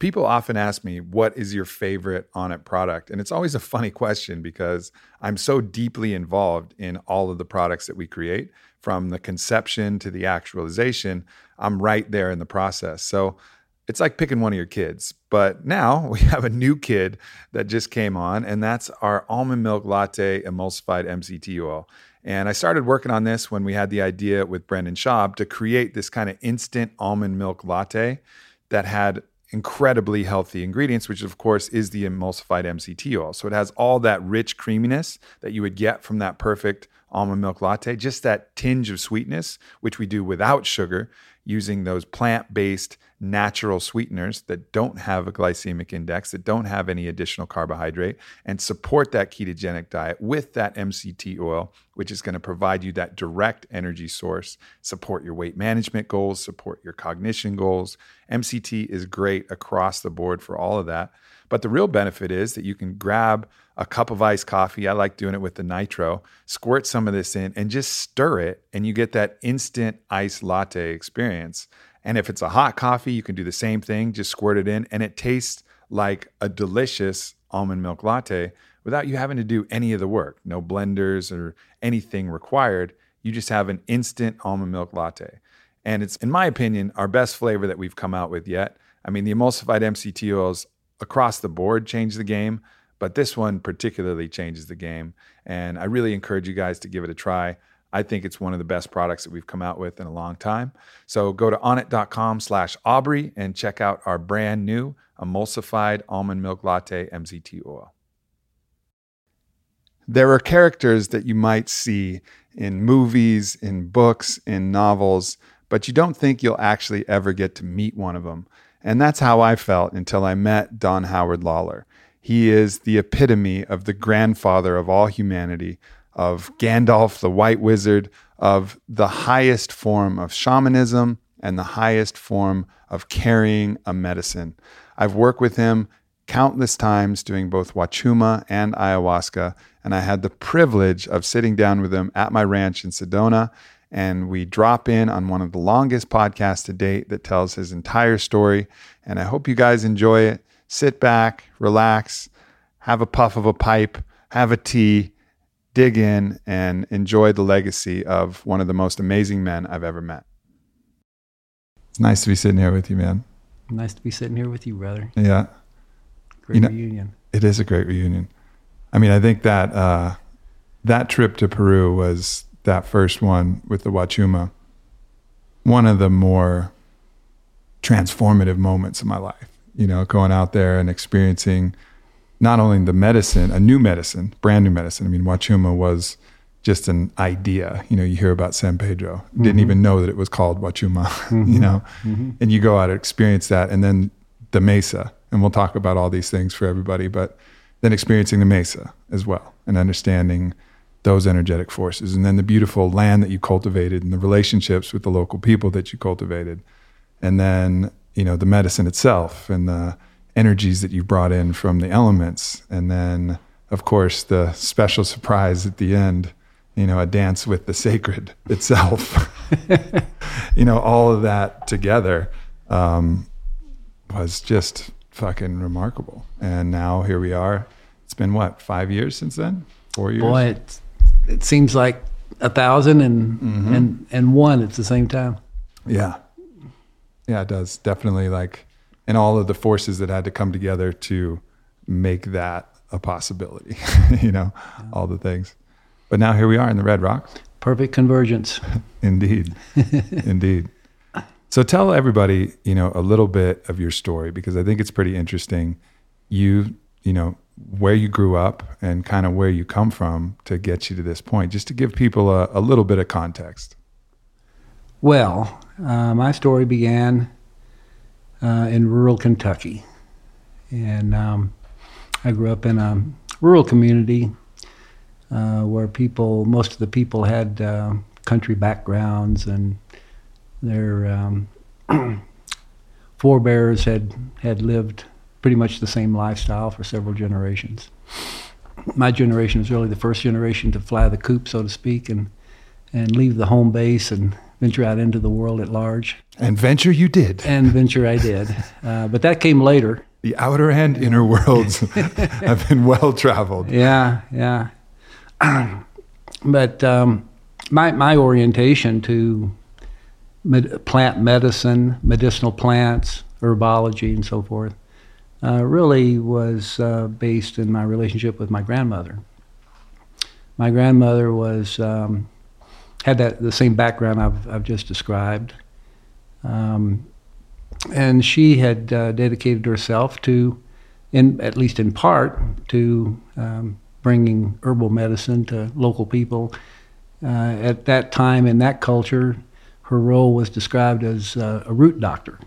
People often ask me, what is your favorite Onnit product? And it's always a funny question because I'm so deeply involved in all of the products that we create, from the conception to the actualization. I'm right there in the process. So it's like picking one of your kids. But now we have a new kid that just came on, and that's our almond milk latte emulsified MCT oil. And I started working on this when we had the idea with Brendan Schaub to create this kind of instant almond milk latte that had incredibly healthy ingredients, which of course is the emulsified MCT oil. So it has all that rich creaminess that you would get from that perfect almond milk latte, just that tinge of sweetness, which we do without sugar, using those plant-based natural sweeteners that don't have a glycemic index, that don't have any additional carbohydrate, and support that ketogenic diet with that MCT oil, which is going to provide you that direct energy source, support your weight management goals, support your cognition goals. MCT is great across the board for all of that. But the real benefit is that you can grab a cup of iced coffee. I like doing it with the nitro, squirt some of this in and just stir it, and you get that instant iced latte experience. And if it's a hot coffee, you can do the same thing, just squirt it in, and it tastes like a delicious almond milk latte without you having to do any of the work. No blenders or anything required. You just have an instant almond milk latte. And it's, in my opinion, our best flavor that we've come out with yet. I mean, the emulsified MCT oils across the board change the game, but this one particularly changes the game. And I really encourage you guys to give it a try. I think it's one of the best products that we've come out with in a long time. So go to onnit.com/Aubrey and check out our brand new emulsified almond milk latte MCT oil. There are characters that you might see in movies, in books, in novels, but you don't think you'll actually ever get to meet one of them. And that's how I felt until I met Don Howard Lawler. He is the epitome of the grandfather of all humanity, of Gandalf the White Wizard, of the highest form of shamanism and the highest form of carrying a medicine. I've worked with him countless times doing both Huachuma and ayahuasca, and I had the privilege of sitting down with him at my ranch in Sedona. And we drop in on one of the longest podcasts to date that tells his entire story. And I hope you guys enjoy it. Sit back, relax, have a puff of a pipe, have a tea, dig in, and enjoy the legacy of one of the most amazing men I've ever met. It's nice to be sitting here with you, man. Nice to be sitting here with you, brother. Yeah. Great reunion. It is a great reunion. I mean, I think that that trip to Peru was... that first one with the Huachuma, one of the more transformative moments of my life, you know, going out there and experiencing not only the medicine, a new medicine, brand new medicine. I mean, Huachuma was just an idea. You know, you hear about San Pedro, didn't even know that it was called Huachuma, you know, and you go out and experience that. And then the Mesa, and we'll talk about all these things for everybody, but then experiencing the Mesa as well and understanding those energetic forces, and then the beautiful land that you cultivated and the relationships with the local people that you cultivated, and then, you know, the medicine itself and the energies that you brought in from the elements, and then of course the special surprise at the end, you know, a dance with the sacred itself. You know, all of that together was just fucking remarkable. And now here we are. It's been what, 5 years since then? 4 years? Boy, it seems like 1,000 and one at the same time. Yeah. Yeah, it does. Definitely, like, and all of the forces that had to come together to make that a possibility, you know, yeah. all the things. But now here we are in the Red Rocks. Perfect convergence. Indeed. Indeed. So tell everybody, you know, a little bit of your story, because I think it's pretty interesting. You know, where you grew up and kind of where you come from to get you to this point, just to give people a little bit of context. Well, my story began in rural Kentucky. And I grew up in a rural community where most of the people had country backgrounds, and their forebears had lived pretty much the same lifestyle for several generations. My generation was really the first generation to fly the coop, so to speak, and leave the home base and venture out into the world at large. And venture you did. And venture I did. But that came later. The outer and inner worlds have been well-traveled. Yeah, yeah. But my orientation to plant medicine, medicinal plants, herbology, and so forth, really was based in my relationship with my grandmother. My grandmother was had the same background I've just described. And she had dedicated herself to, at least in part, to bringing herbal medicine to local people. At that time, in that culture, her role was described as a root doctor.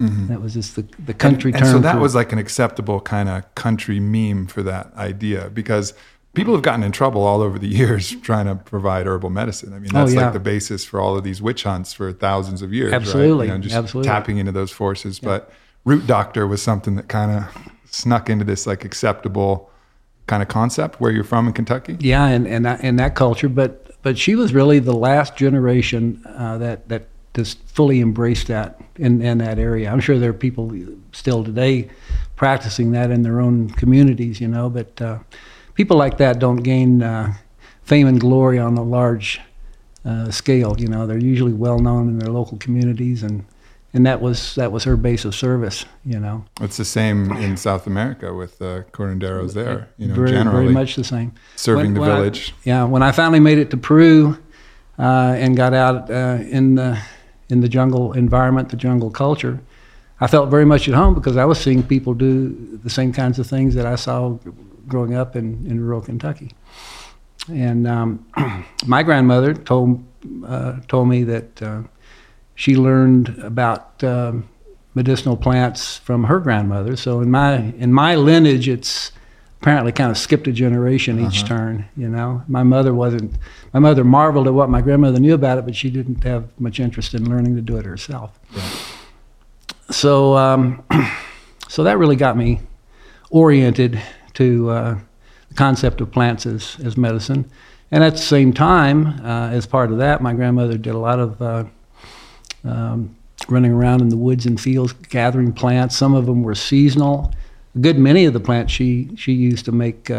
Mm-hmm. That was just the country term. And so that was like an acceptable kind of country meme for that idea, because people have gotten in trouble all over the years trying to provide herbal medicine. I mean, that's like the basis for all of these witch hunts for thousands of years. Absolutely. Right? You know, just tapping into those forces. Yeah. But root doctor was something that kind of snuck into this like acceptable kind of concept where you're from in Kentucky. Yeah, and that culture. But she was really the last generation that just fully embraced that in that area. I'm sure there are people still today practicing that in their own communities, you know, but people like that don't gain fame and glory on a large scale. You know, they're usually well known in their local communities, and that was her base of service. You know, it's the same in South America with curanderos there. You know, very much the same. Serving the village. When I finally made it to Peru and got out in the jungle environment, the jungle culture, I felt very much at home because I was seeing people do the same kinds of things that I saw growing up in rural Kentucky. And my grandmother told me that she learned about medicinal plants from her grandmother. So in my lineage, it's apparently kind of skipped a generation each turn, you know. My mother marveled at what my grandmother knew about it, but she didn't have much interest in learning to do it herself. Right. So, so that really got me oriented to the concept of plants as medicine. And at the same time, as part of that, my grandmother did a lot of running around in the woods and fields, gathering plants. Some of them were seasonal. A good many of the plants she used to make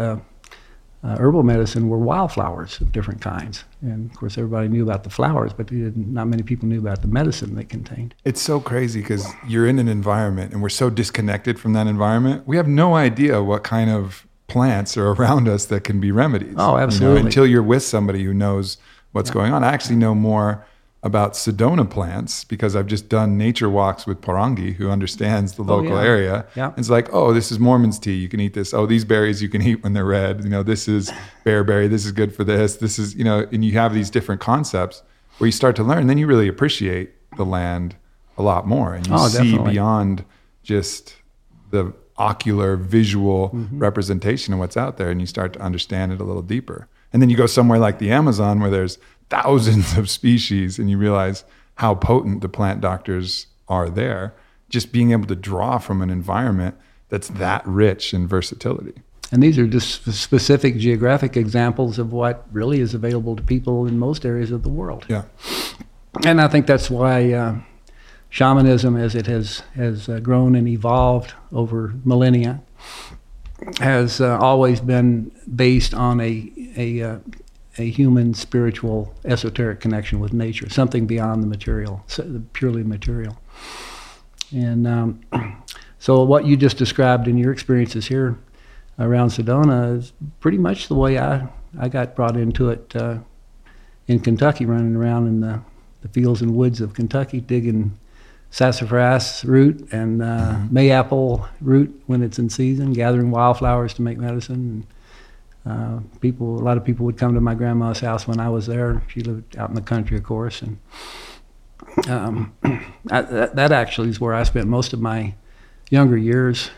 herbal medicine were wildflowers of different kinds. And of course, everybody knew about the flowers, but not many people knew about the medicine they contained. It's so crazy because you're in an environment and we're so disconnected from that environment. We have no idea what kind of plants are around us that can be remedies. Oh, absolutely. You know, until you're with somebody who knows what's going on. I actually know more about Sedona plants because I've just done nature walks with Porangi, who understands the local area. Yeah. It's like, oh, this is Mormon's tea, you can eat this. Oh, these berries you can eat when they're red. You know, this is bearberry, this is good for this. This is, you know, and you have these different concepts where you start to learn, then you really appreciate the land a lot more. And you see beyond just the ocular visual representation of what's out there, and you start to understand it a little deeper. And then you go somewhere like the Amazon where there's thousands of species, and you realize how potent the plant doctors are there, just being able to draw from an environment that's that rich in versatility. And these are just specific geographic examples of what really is available to people in most areas of the world. Yeah. And I think that's why shamanism, as it has grown and evolved over millennia, has always been based on a a human, spiritual, esoteric connection with nature, something beyond the material, purely material. And so what you just described in your experiences here around Sedona is pretty much the way I got brought into it in Kentucky, running around in the fields and woods of Kentucky, digging sassafras root and mayapple root when it's in season, gathering wildflowers to make medicine. People, a lot of people would come to my grandma's house when I was there. She lived out in the country, of course, and that actually is where I spent most of my younger years,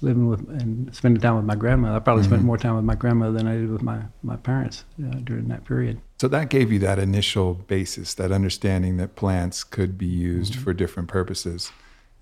living with and spending time with my grandmother. I probably spent more time with my grandmother than I did with my parents during that period. So that gave you that initial basis, that understanding that plants could be used for different purposes.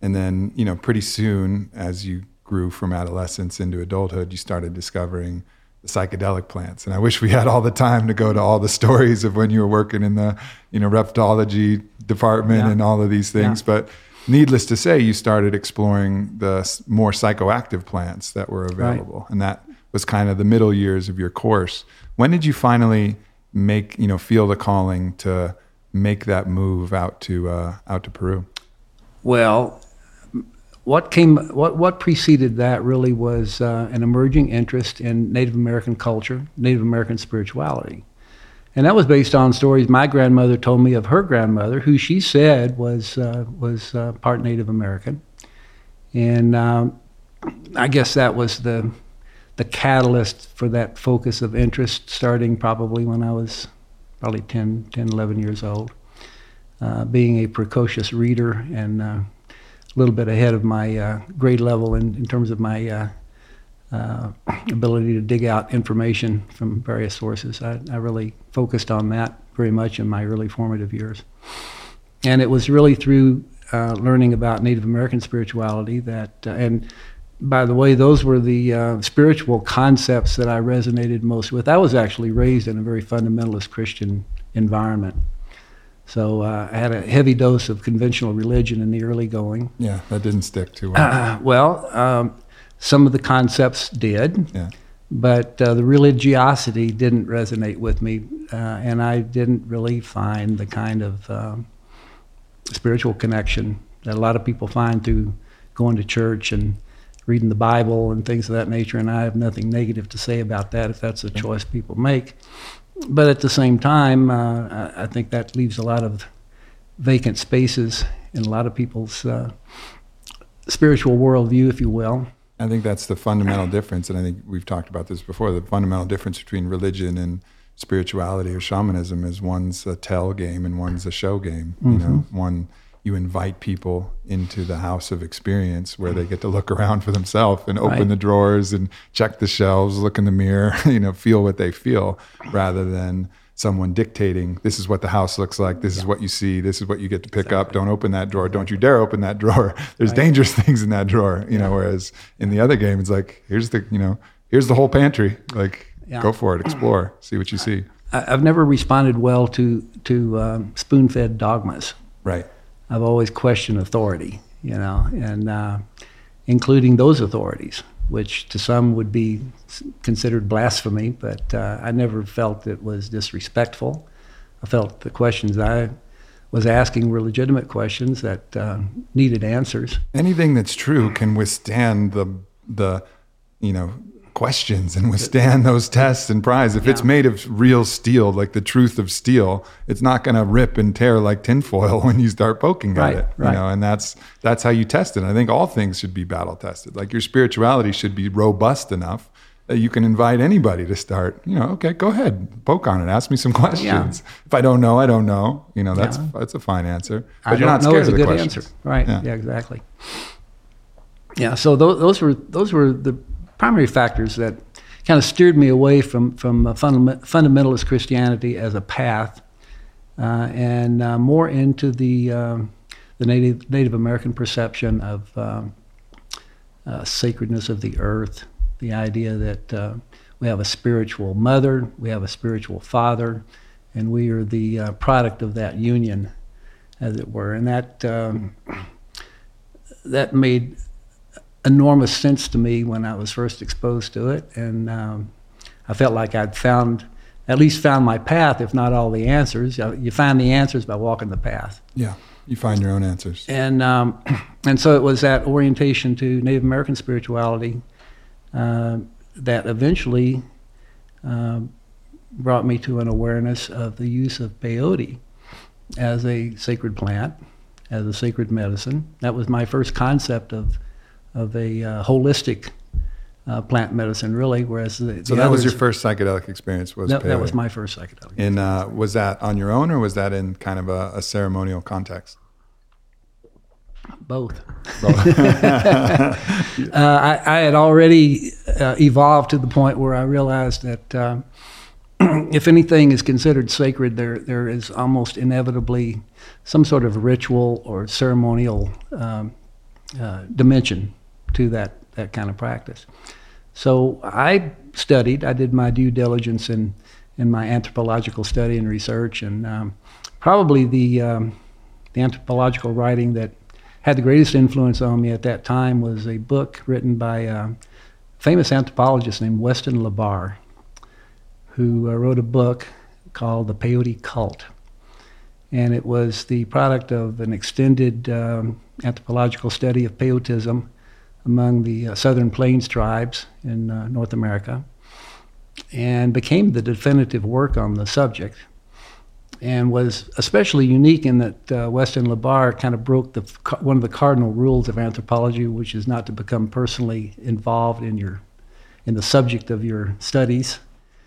And then, you know, pretty soon as you grew from adolescence into adulthood, you started discovering the psychedelic plants. And I wish we had all the time to go to all the stories of when you were working in the, you know, reptology department and all of these things. But needless to say, you started exploring the more psychoactive plants that were available. And that was kind of the middle years of your course. When did you finally make, you know, feel the calling to make that move out to Peru? Well, what preceded that really was an emerging interest in Native American culture, Native American spirituality. And that was based on stories my grandmother told me of her grandmother, who she said was part Native American. And I guess that was the catalyst for that focus of interest, starting probably when I was probably 11 years old, being a precocious reader and a little bit ahead of my grade level in terms of my ability to dig out information from various sources. I really focused on that very much in my early formative years. And it was really through learning about Native American spirituality that, and by the way, those were the spiritual concepts that I resonated most with. I was actually raised in a very fundamentalist Christian environment. So I had a heavy dose of conventional religion in the early going. Yeah, that didn't stick too well. Some of the concepts did, but the religiosity didn't resonate with me, and I didn't really find the kind of spiritual connection that a lot of people find through going to church and reading the Bible and things of that nature, and I have nothing negative to say about that if that's a choice people make. But at the same time, I think that leaves a lot of vacant spaces in a lot of people's spiritual worldview, if you will. I think that's the fundamental difference, and I think we've talked about this before, the fundamental difference between religion and spirituality or shamanism is one's a tell game and one's a show game. You know, one, you invite people into the house of experience where they get to look around for themselves and open the drawers and check the shelves, look in the mirror, you know, feel what they feel, rather than someone dictating, this is what the house looks like, this is what you see, this is what you get to pick up, don't open that drawer, don't you dare open that drawer, there's dangerous things in that drawer, you know, whereas in the other game, it's like, here's the whole pantry, like, go for it, explore, see what you see. I've never responded well to spoon-fed dogmas. Right. I've always questioned authority, you know, and including those authorities, which to some would be considered blasphemy, but I never felt it was disrespectful. I felt the questions I was asking were legitimate questions that needed answers. Anything that's true can withstand the you know, questions and withstand those tests and pries. If it's made of real steel, like the truth of steel, it's not going to rip and tear like tinfoil when you start poking at it. You know, and that's how you test it. I think all things should be battle tested. Like your spirituality should be robust enough that you can invite anybody to start, you know, okay, go ahead, poke on it, ask me some questions. If I don't know, I don't know. You know, that's a fine answer. But you're not scared of the good questions. Answer. Right. Yeah, exactly. Yeah, so those were the primary factors that kind of steered me away from fundamentalist Christianity as a path, and more into the Native American perception of sacredness of the earth, the idea that we have a spiritual mother, we have a spiritual father, and we are the product of that union, as it were. And that made enormous sense to me when I was first exposed to it, and I felt like I'd found at least found my path, if not all the answers. You find the answers by walking the path. Yeah, you find your own answers. And so it was that orientation to Native American spirituality that eventually brought me to an awareness of the use of peyote as a sacred plant, as a sacred medicine. That was my first concept of a holistic plant medicine, really. Whereas that was your first psychedelic experience. That was my first psychedelic. And was that on your own, or was that in kind of a ceremonial context? Both. I had already evolved to the point where I realized that if anything is considered sacred, there is almost inevitably some sort of ritual or ceremonial dimension to that kind of practice. So I studied. I did my due diligence in my anthropological study and research, and probably the anthropological writing that had the greatest influence on me at that time was a book written by a famous anthropologist named Weston La Barre, who wrote a book called The Peyote Cult. And it was the product of an extended anthropological study of peyotism among the Southern Plains tribes in North America, and became the definitive work on the subject, and was especially unique in that Weston La Barre kind of broke one of the cardinal rules of anthropology, which is not to become personally involved in the subject of your studies.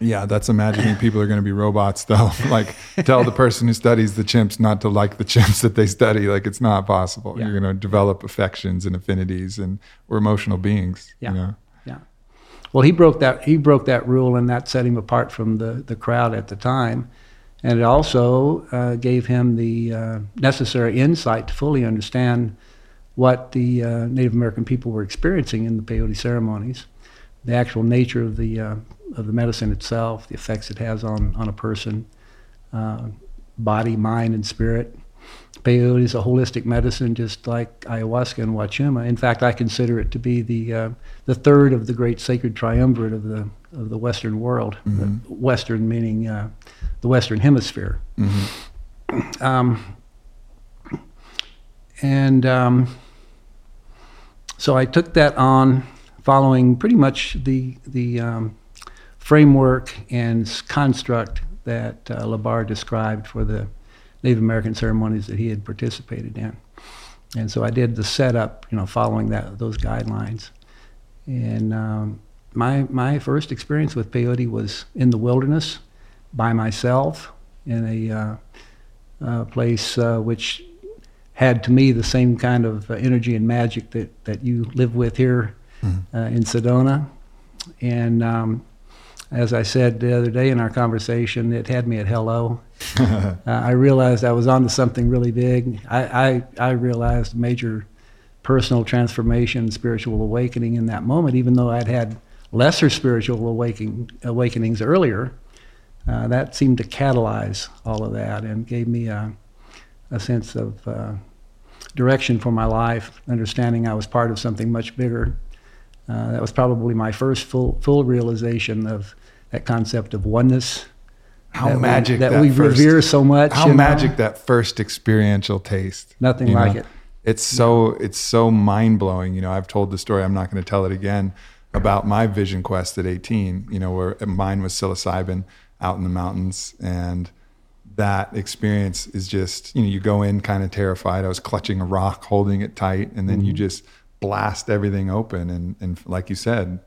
Yeah, that's imagining people are going to be robots, though. Like, tell the person who studies the chimps not to like the chimps that they study. Like, it's not possible. Yeah. You're going to develop affections and affinities, and we're emotional beings. Yeah, you know? Yeah. Well, he broke that rule, and that set him apart from the crowd at the time. And it also gave him the necessary insight to fully understand what the Native American people were experiencing in the peyote ceremonies, the actual nature of the medicine itself, the effects it has on a person, body, mind, and spirit. Peyote is a holistic medicine, just like ayahuasca and Huachuma. In fact, I consider it to be the third of the great sacred triumvirate of the Western world. Mm-hmm. The Western meaning the Western Hemisphere. Mm-hmm. So I took that on, following pretty much the framework and construct that La Barre described for the Native American ceremonies that he had participated in. And so I did the setup, following those guidelines. And my first experience with peyote was in the wilderness by myself in a place which had to me the same kind of energy and magic that you live with here in Sedona. And as I said the other day in our conversation, it had me at hello. I realized I was onto something really big. I realized major personal transformation, spiritual awakening in that moment, even though I'd had lesser spiritual awakenings earlier. That seemed to catalyze all of that and gave me a sense of direction for my life, understanding I was part of something much bigger. That was probably my first full realization of that concept of oneness. How magic that we revere so much. How magic that first experiential taste. Nothing like it. It's so mind-blowing. I've told the story, I'm not going to tell it again, about my vision quest at 18, where mine was psilocybin out in the mountains. And that experience is just, you go in kind of terrified. I was clutching a rock, holding it tight, and then you just blast everything open and like you said,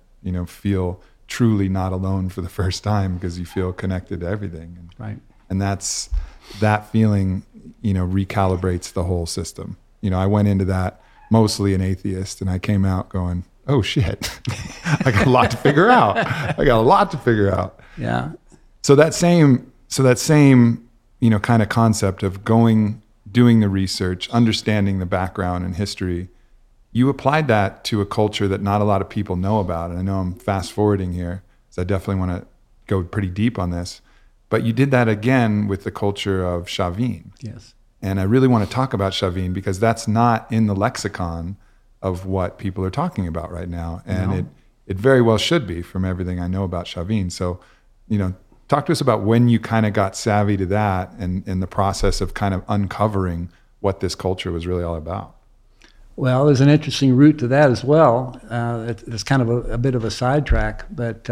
feel truly not alone for the first time because you feel connected to everything. And, right. And that feeling, recalibrates the whole system. I went into that mostly an atheist, and I came out going, oh shit, I got a lot to figure out. Yeah. So that same, kind of concept of doing the research, understanding the background and history, you applied that to a culture that not a lot of people know about. And I know I'm fast forwarding here, so I definitely want to go pretty deep on this, but you did that again with the culture of Chavín. Yes. And I really want to talk about Chavín because that's not in the lexicon of what people are talking about right now. And it very well should be, from everything I know about Chavín. So, Talk to us about when you kind of got savvy to that and in the process of kind of uncovering what this culture was really all about. Well, there's an interesting route to that as well. It's kind of a bit of a sidetrack, but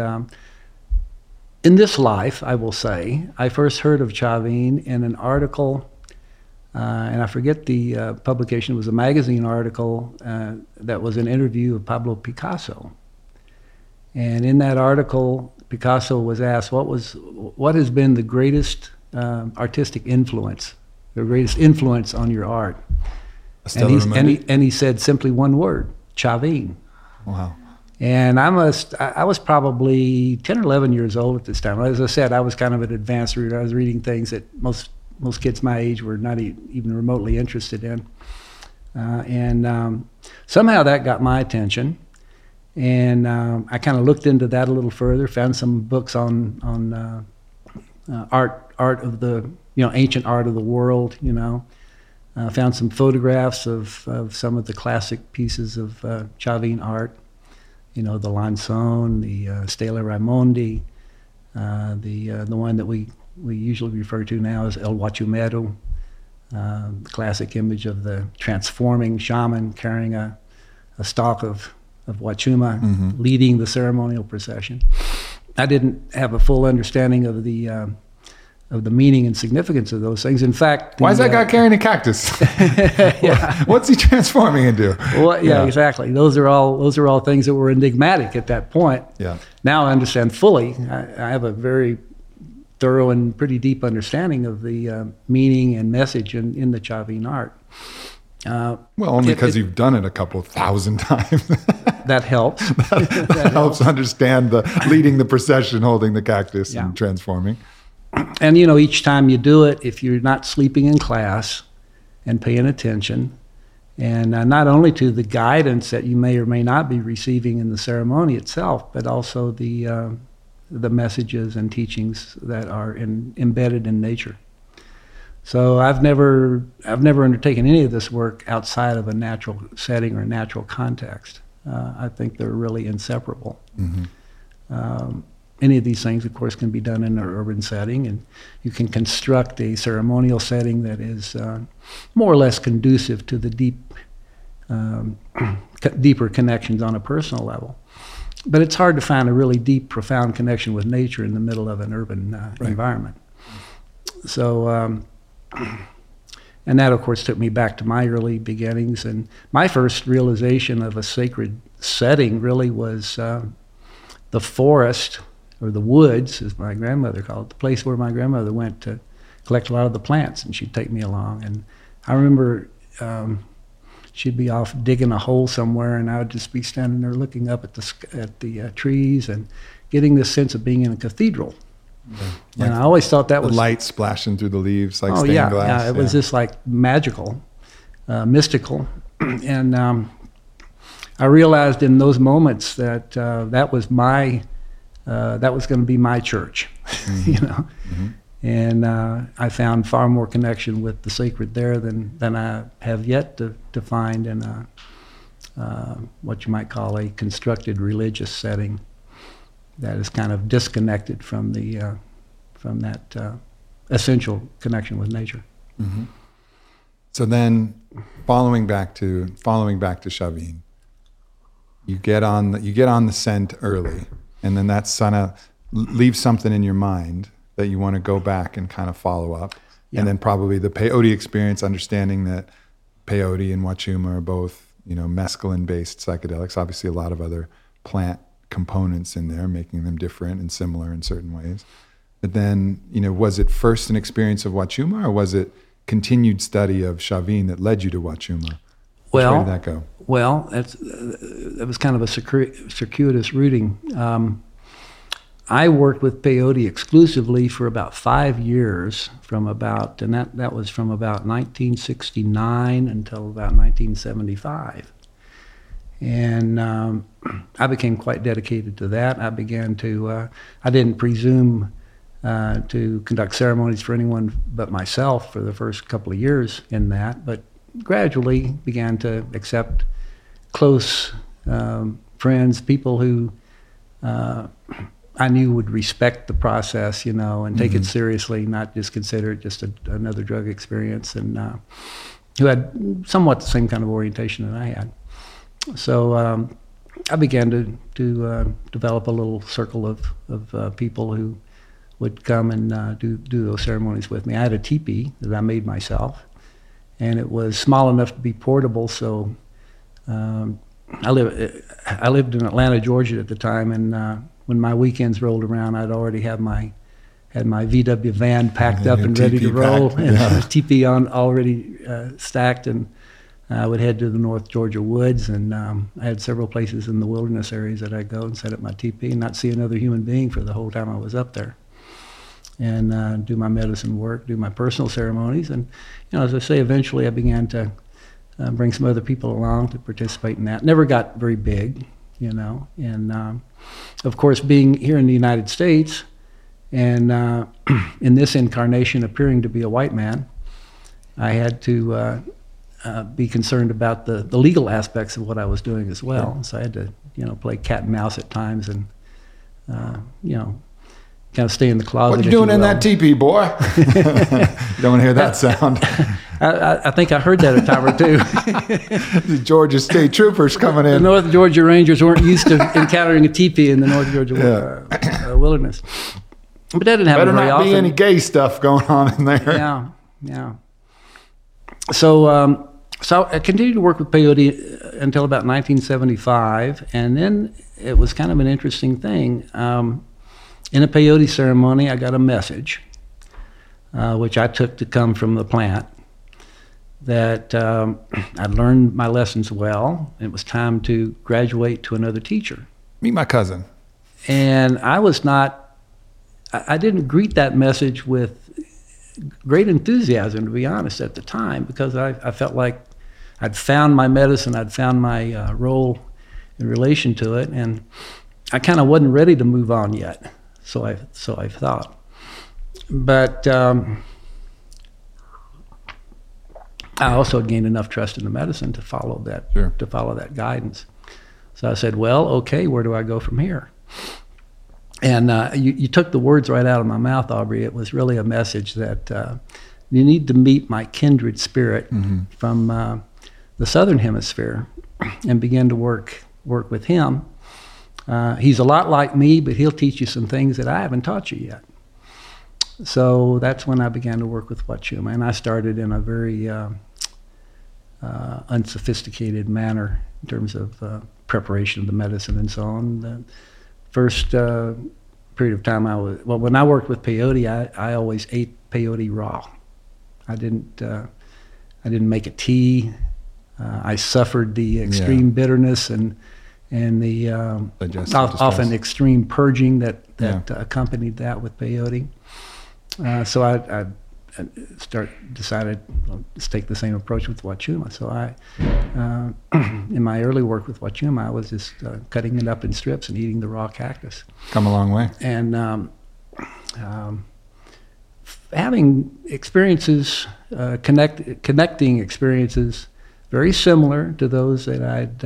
in this life, I will say, I first heard of Chavín in an article, and I forget the publication, it was a magazine article that was an interview of Pablo Picasso. And in that article, Picasso was asked, what has been the greatest artistic influence, the greatest influence on your art? And he said simply one word, Chavín. Wow. And I was probably 10 or 11 years old at this time. As I said, I was kind of an advanced reader. I was reading things that most kids my age were not even remotely interested in. Somehow that got my attention. And I kind of looked into that a little further, found some books on art of the, ancient art of the world, found some photographs of some of the classic pieces of Chavín art, the Lanzón, the Estela Raimondi, the one that we usually refer to now as El Huachumero, the classic image of the transforming shaman carrying a stalk of Huachuma, mm-hmm. leading the ceremonial procession. I didn't have a full understanding of the meaning and significance of those things. In fact, why is that guy carrying a cactus? Yeah. What's he transforming into? Well, yeah, exactly. Those are all things that were enigmatic at that point. Yeah. Now I understand fully. I have a very thorough and pretty deep understanding of the meaning and message in the Chavín art. Only because you've done it a couple of thousand times. That helps. That helps understand the leading the procession, holding the cactus, yeah. and transforming. And each time you do it, if you're not sleeping in class and paying attention, and not only to the guidance that you may or may not be receiving in the ceremony itself, but also the messages and teachings that are embedded in nature. So I've never undertaken any of this work outside of a natural setting or a natural context. I think they're really inseparable. Mm-hmm. Any of these things, of course, can be done in an urban setting, and you can construct a ceremonial setting that is more or less conducive to the deeper connections on a personal level. But it's hard to find a really deep, profound connection with nature in the middle of an urban right. environment. So, and that, of course, took me back to my early beginnings, and my first realization of a sacred setting really was the forest, or the woods, as my grandmother called it, the place where my grandmother went to collect a lot of the plants, and she'd take me along. And I remember she'd be off digging a hole somewhere, and I would just be standing there looking up at the trees and getting this sense of being in a cathedral. Yeah. And I always thought that was... The light splashing through the leaves like stained glass. Yeah, it was just like magical, mystical. And I realized in those moments that that was going to be my church, mm-hmm. Mm-hmm. And I found far more connection with the sacred there than I have yet to find in a, what you might call a constructed religious setting that is kind of disconnected from the from that essential connection with nature. Mm-hmm. So then, following back to Chavín, you get on the scent early. And then that's kind of leaves something in your mind that you want to go back and kind of follow up. Yeah. And then probably the peyote experience, understanding that peyote and Huachuma are both, mescaline-based psychedelics, obviously a lot of other plant components in there, making them different and similar in certain ways. But then, was it first an experience of Huachuma, or was it continued study of Chavín that led you to Huachuma? Well, where did that go? Well, that was kind of a circuitous routing. I worked with peyote exclusively for about 5 years, that was from about 1969 until about 1975. And I became quite dedicated to that. I began to, I didn't presume to conduct ceremonies for anyone but myself for the first couple of years in that, but gradually began to accept close friends, people who I knew would respect the process, you know, and take it seriously, not just consider it just another drug experience, and who had somewhat the same kind of orientation that I had. So I began to develop a little circle of people who would come and do those ceremonies with me. I had a teepee that I made myself, and it was small enough to be portable, so I lived in Atlanta, Georgia at the time, and when my weekends rolled around, I'd already have had my VW van packed up and ready to roll, and teepee on already stacked, and I would head to the North Georgia woods, and I had several places in the wilderness areas that I'd go and set up my teepee and not see another human being for the whole time I was up there, and do my medicine work, do my personal ceremonies, and you know, as I say, eventually I began to bring some other people along to participate in that. Never got very big, you know, and of course, being here in the United States and in this incarnation appearing to be a white man, I had to be concerned about the legal aspects of what I was doing as well. Yeah. So I had to, you know, play cat and mouse at times and, you know, kind of stay in the closet. What you doing in that teepee, boy? Don't hear that sound. I think I heard that a time or two. The Georgia State Troopers coming in. The North Georgia Rangers weren't used to encountering a teepee in the North Georgia wilderness. But that didn't happen very often. Better not be any gay stuff going on in there. Yeah, yeah. So, so I continued to work with peyote until about 1975, and then it was kind of an interesting thing. In a peyote ceremony, I got a message, which I took to come from the plant, that I'd learned my lessons well. It was time to graduate to another teacher. Meet my cousin. And I was not, I didn't greet that message with great enthusiasm, to be honest, at the time, because I felt like I'd found my medicine, I'd found my role in relation to it, and I kind of wasn't ready to move on yet. So I thought, but I also gained enough trust in the medicine to follow that guidance. So I said, well, okay, where do I go from here? And you took the words right out of my mouth, Aubrey. It was really a message that you need to meet my kindred spirit from the Southern Hemisphere and begin to work with him. He's a lot like me, but he'll teach you some things that I haven't taught you yet. So that's when I began to work with Huachuma, and I started in a very unsophisticated manner in terms of preparation of the medicine and so on. The first period of time when I worked with peyote, I always ate peyote raw. I didn't make a tea. I suffered the extreme bitterness and the often extreme purging that accompanied that with peyote. So I decided let's take the same approach with Huachuma. So I, in my early work with Huachuma, I was just cutting it up in strips and eating the raw cactus. Come a long way. And having experiences, connecting experiences very similar to those that I'd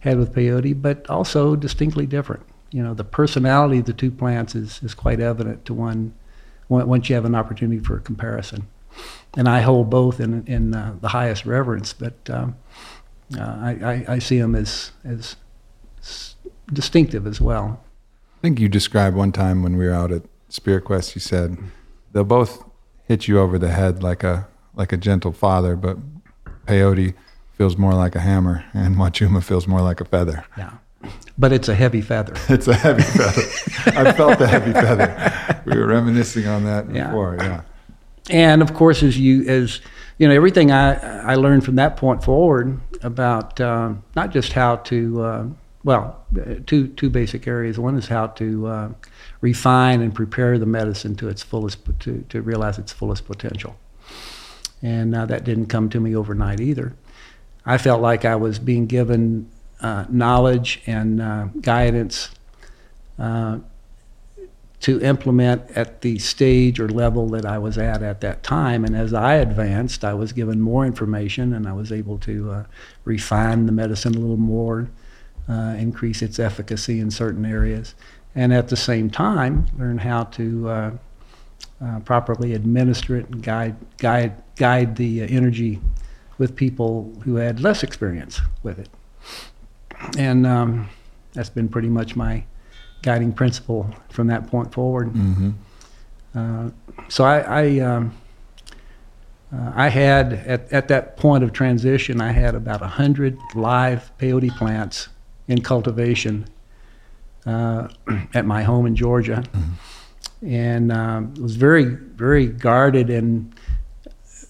had with peyote, but also distinctly different. You know, the personality of the two plants is quite evident to one once you have an opportunity for a comparison. And I hold both in the highest reverence, but I see them as distinctive as well. I think you described one time when we were out at Spirit Quest, you said, they'll both hit you over the head like a gentle father, but peyote feels more like a hammer and Huachuma feels more like a feather. Yeah. But it's a heavy feather. It's a heavy feather. I felt the heavy feather. We were reminiscing on that before, yeah. And of course, as you know, everything I learned from that point forward about not just how to two basic areas. One is how to refine and prepare the medicine to its fullest to realize its fullest potential. And that didn't come to me overnight either. I felt like I was being given knowledge and guidance to implement at the stage or level that I was at that time. And as I advanced, I was given more information and I was able to refine the medicine a little more, increase its efficacy in certain areas. and at the same time learn how to properly administer it and guide the energy with people who had less experience with it. And that's been pretty much my guiding principle from that point forward. Mm-hmm. So I had, at that point of transition, I had about 100 live peyote plants in cultivation at my home in Georgia. Mm-hmm. And it was very, very guarded, and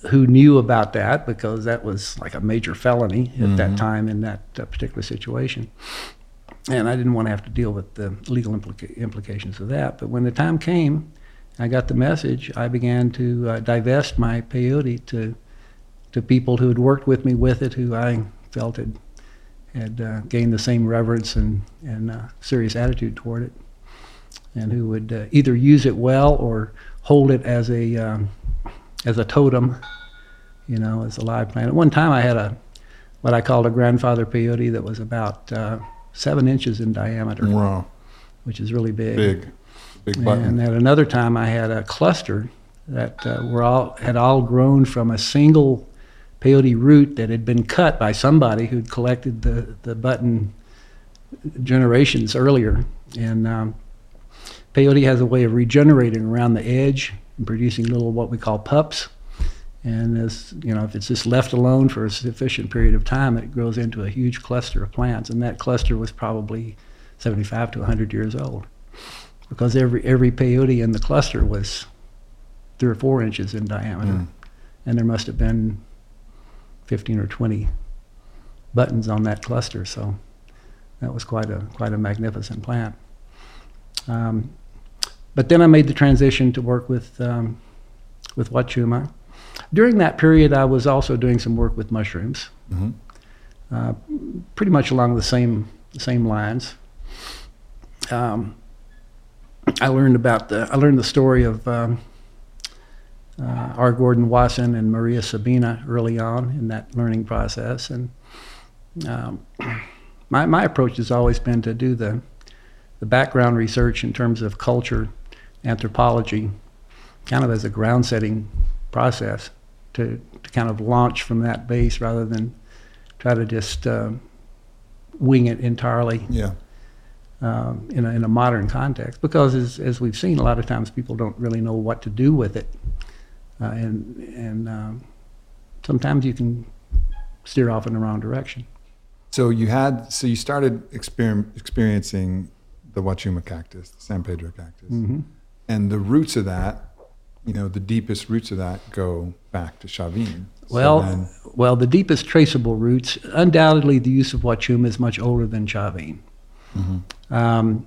who knew about that, because that was like a major felony at mm-hmm. that time in that particular situation. And I didn't want to have to deal with the legal implications of that. But when the time came, I got the message, I began to divest my peyote to people who had worked with me with it, who I felt had gained the same reverence and serious attitude toward it, and who would either use it well or hold it as a totem, you know, as a live plant. At one time I had what I called a grandfather peyote that was about 7 inches in diameter. Wow. Which is really big. Big button. And at another time I had a cluster that had all grown from a single peyote root that had been cut by somebody who'd collected the button generations earlier. And peyote has a way of regenerating around the edge and producing little what we call pups. And as you know, if it's just left alone for a sufficient period of time, it grows into a huge cluster of plants. And that cluster was probably 75 to 100 years old, because every peyote in the cluster was 3 or 4 inches in diameter. Mm. And there must have been 15 or 20 buttons on that cluster. So that was quite a magnificent plant. But then I made the transition to work with Huachuma. During that period, I was also doing some work with mushrooms, mm-hmm. Pretty much along the same lines. I learned the story of R. Gordon Wasson and Maria Sabina early on in that learning process, and my approach has always been to do the background research in terms of culture, anthropology, kind of as a ground setting process to kind of launch from that base rather than try to just wing it entirely. Yeah. In a modern context, because as we've seen, a lot of times people don't really know what to do with it, and sometimes you can steer off in the wrong direction. So you started experiencing the Huachuma cactus, the San Pedro cactus, mm-hmm. and the roots of that, you know, the deepest roots of that go back to Chavín. Well, the deepest traceable roots, undoubtedly, the use of Huachuma is much older than Chavín. Mm-hmm.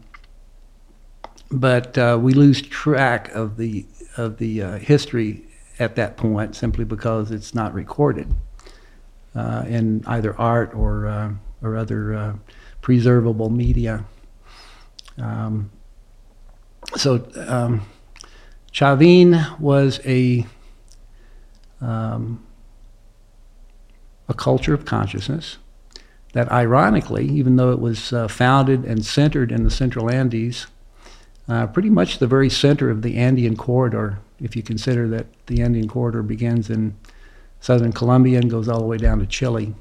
But we lose track of the history at that point simply because it's not recorded in either art or other preservable media. So Chavín was a culture of consciousness that ironically, even though it was founded and centered in the Central Andes, pretty much the very center of the Andean corridor, if you consider that the Andean corridor begins in southern Colombia and goes all the way down to Chile.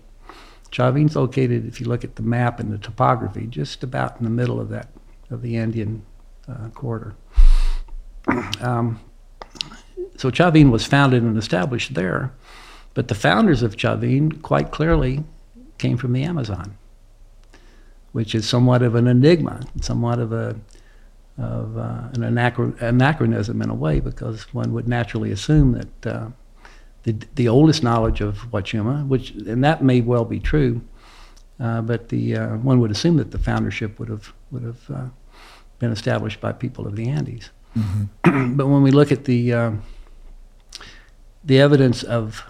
Chavín's located, if you look at the map and the topography, just about in the middle of that, of the Andean corridor. So Chavín was founded and established there, but the founders of Chavín quite clearly came from the Amazon, which is somewhat of an enigma, somewhat of an anachronism in a way, because one would naturally assume that the oldest knowledge of Huachuma, and that may well be true, but one would assume that the foundership would have been established by people of the Andes. Mm-hmm. But when we look at the evidence of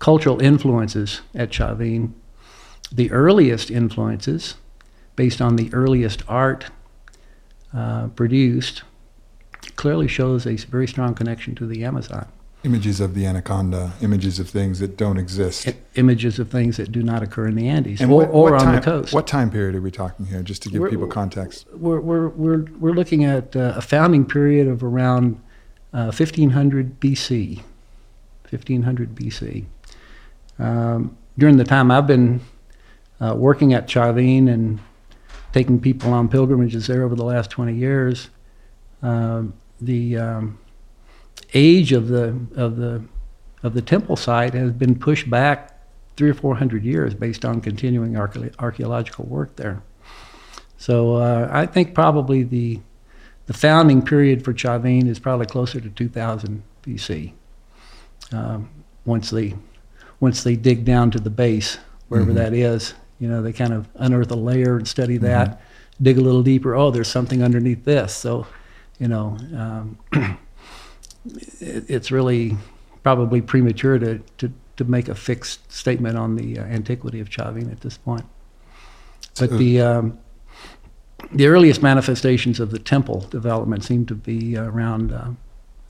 cultural influences at Chavín, the earliest influences, based on the earliest art produced, clearly shows a very strong connection to the Amazon. Images of the anaconda, images of things that don't exist. Images of things that do not occur in the Andes, and what time, on the coast. What time period are we talking here, just to give people context? We're looking at a founding period of around 1500 BC. 1500 BC. During the time I've been working at Chavín and taking people on pilgrimages there over the last 20 years, the age of the temple site has been pushed back 300 or 400 years based on continuing archaeological work there. So I think probably the founding period for Chavín is probably closer to 2000 BC. Once they dig down to the base, wherever that is, they kind of unearth a layer and study that, dig a little deeper. Oh, there's something underneath this. So, it's really probably premature to make a fixed statement on the antiquity of Chavín at this point. But the earliest manifestations of the temple development seem to be around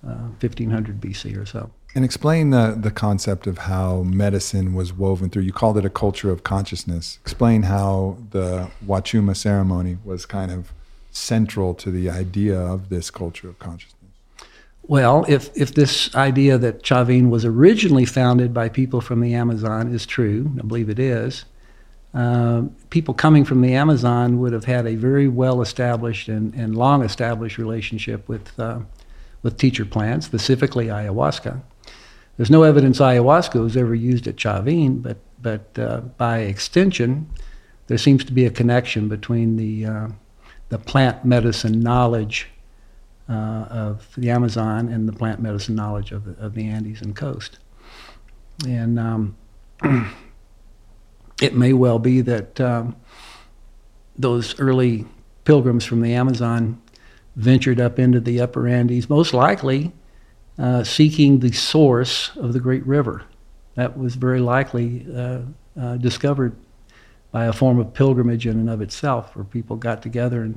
1500 BC or so. And explain the concept of how medicine was woven through. You called it a culture of consciousness. Explain how the Huachuma ceremony was kind of central to the idea of this culture of consciousness. Well, if this idea that Chavín was originally founded by people from the Amazon is true, I believe it is, people coming from the Amazon would have had a very well-established and long-established relationship with teacher plants, specifically ayahuasca. There's no evidence ayahuasca was ever used at Chavín, but by extension, there seems to be a connection between the plant medicine knowledge of the Amazon and the plant medicine knowledge of the Andes and coast. And it may well be that those early pilgrims from the Amazon ventured up into the upper Andes, most likely seeking the source of the Great River. That was very likely discovered by a form of pilgrimage in and of itself, where people got together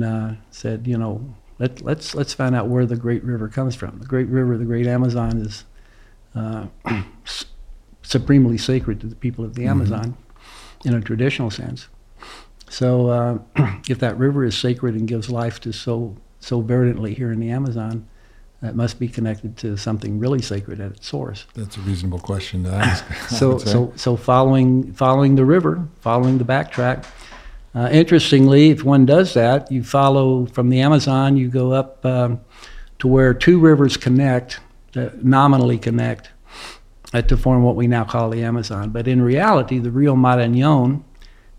and said, Let's find out where the Great River comes from. The Great River, the Great Amazon, is supremely sacred to the people of the Amazon in a traditional sense. So if that river is sacred and gives life to so verdantly here in the Amazon, that must be connected to something really sacred at its source. That's a reasonable question to ask. So following the river, following the backtrack. Interestingly, if one does that, you follow from the Amazon, you go up to where two rivers connect, nominally connect, to form what we now call the Amazon. But in reality, the Rio Marañón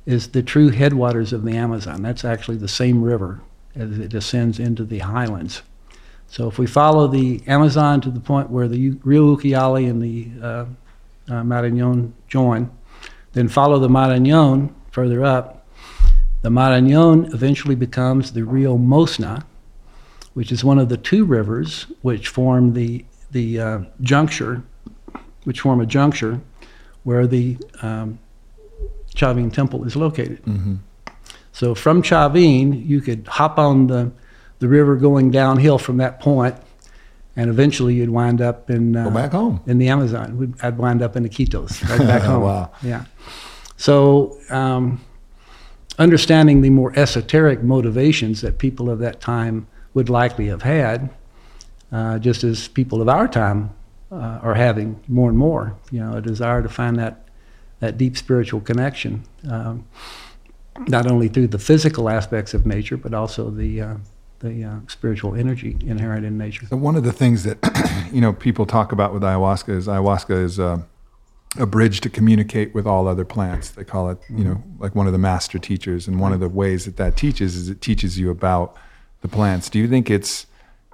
is the true headwaters of the Amazon. That's actually the same river as it descends into the highlands. So if we follow the Amazon to the point where the Rio Ucayali and the Marañón join, then follow the Marañón further up, the Marañón eventually becomes the Rio Mosna, which is one of the two rivers which form a juncture where the Chavín temple is located. So from Chavín, you could hop on the river going downhill from that point, and eventually you'd wind up go back home in the Amazon. I'd wind up in the Iquitos, right back home. Wow. Yeah. So. Understanding the more esoteric motivations that people of that time would likely have had, just as people of our time are having more and more, a desire to find that deep spiritual connection, not only through the physical aspects of nature, but also the spiritual energy inherent in nature. So one of the things that people talk about with ayahuasca is a bridge to communicate with all other plants. They call it, like one of the master teachers. And one of the ways that teaches is it teaches you about the plants. Do you think it's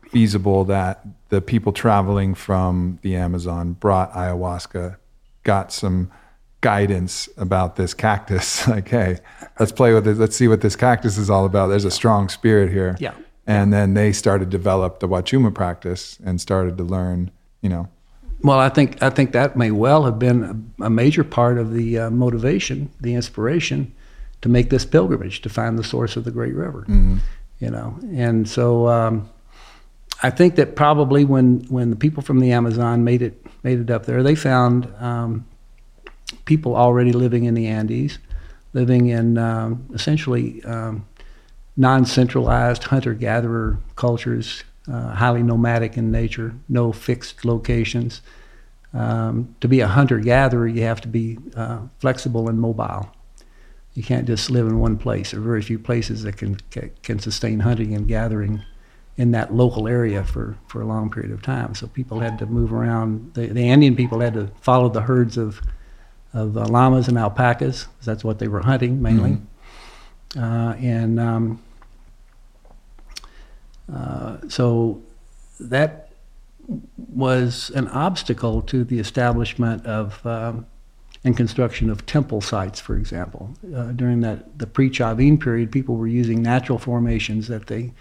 feasible that the people traveling from the Amazon brought ayahuasca, got some guidance about this cactus? Like, hey, let's play with it. Let's see what this cactus is all about. There's a strong spirit here. Yeah. And then they started to develop the Huachuma practice and started to learn, Well, I think that may well have been a major part of the motivation, the inspiration, to make this pilgrimage to find the source of the Great River. And so I think that probably when the people from the Amazon made it up there, they found people already living in the Andes, living in essentially non-centralized hunter-gatherer cultures, highly nomadic in nature, no fixed locations. To be a hunter-gatherer, you have to be flexible and mobile. You can't just live in one place. There are very few places that can sustain hunting and gathering in that local area for a long period of time. So people had to move around. The Andean people had to follow the herds of llamas and alpacas, because that's what they were hunting mainly. Mm-hmm. So that was an obstacle to the establishment of and construction of temple sites, for example. During the pre-Chavín period, people were using natural formations that they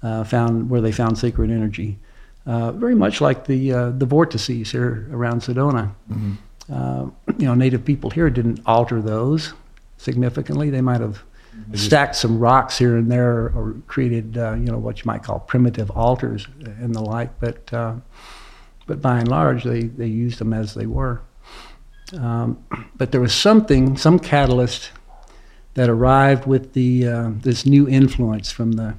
found sacred energy, very much like the vortices here around Sedona. Mm-hmm. Native people here didn't alter those significantly. They might have stacked some rocks here and there, or created, what you might call primitive altars and the like. But by and large, they used them as they were. But there was some catalyst that arrived with this new influence from the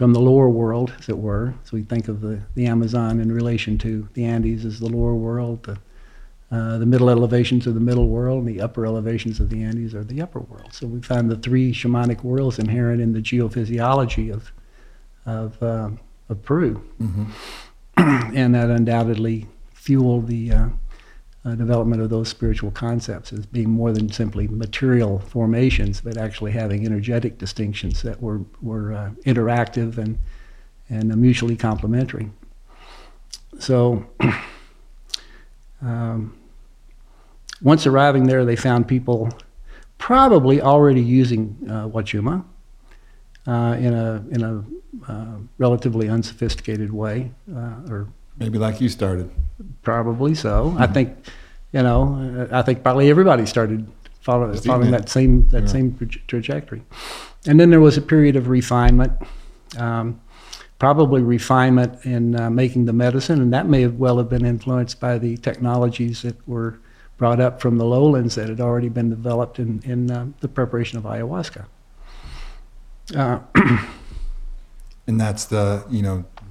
lower world, as it were. So we think of the Amazon in relation to the Andes as the lower world. The middle elevations are the middle world, and the upper elevations of the Andes are the upper world. So we find the three shamanic worlds inherent in the geophysiology of Peru, mm-hmm. and that undoubtedly fueled the development of those spiritual concepts as being more than simply material formations, but actually having energetic distinctions that were interactive and mutually complementary. So. Once arriving there, they found people probably already using Huachuma in a relatively unsophisticated way, or maybe like you started. Probably so. Mm-hmm. I think probably everybody started following that same trajectory. And then there was a period of refinement. Probably refinement in making the medicine, and that may have been influenced by the technologies that were brought up from the lowlands that had already been developed in the preparation of ayahuasca. And that's the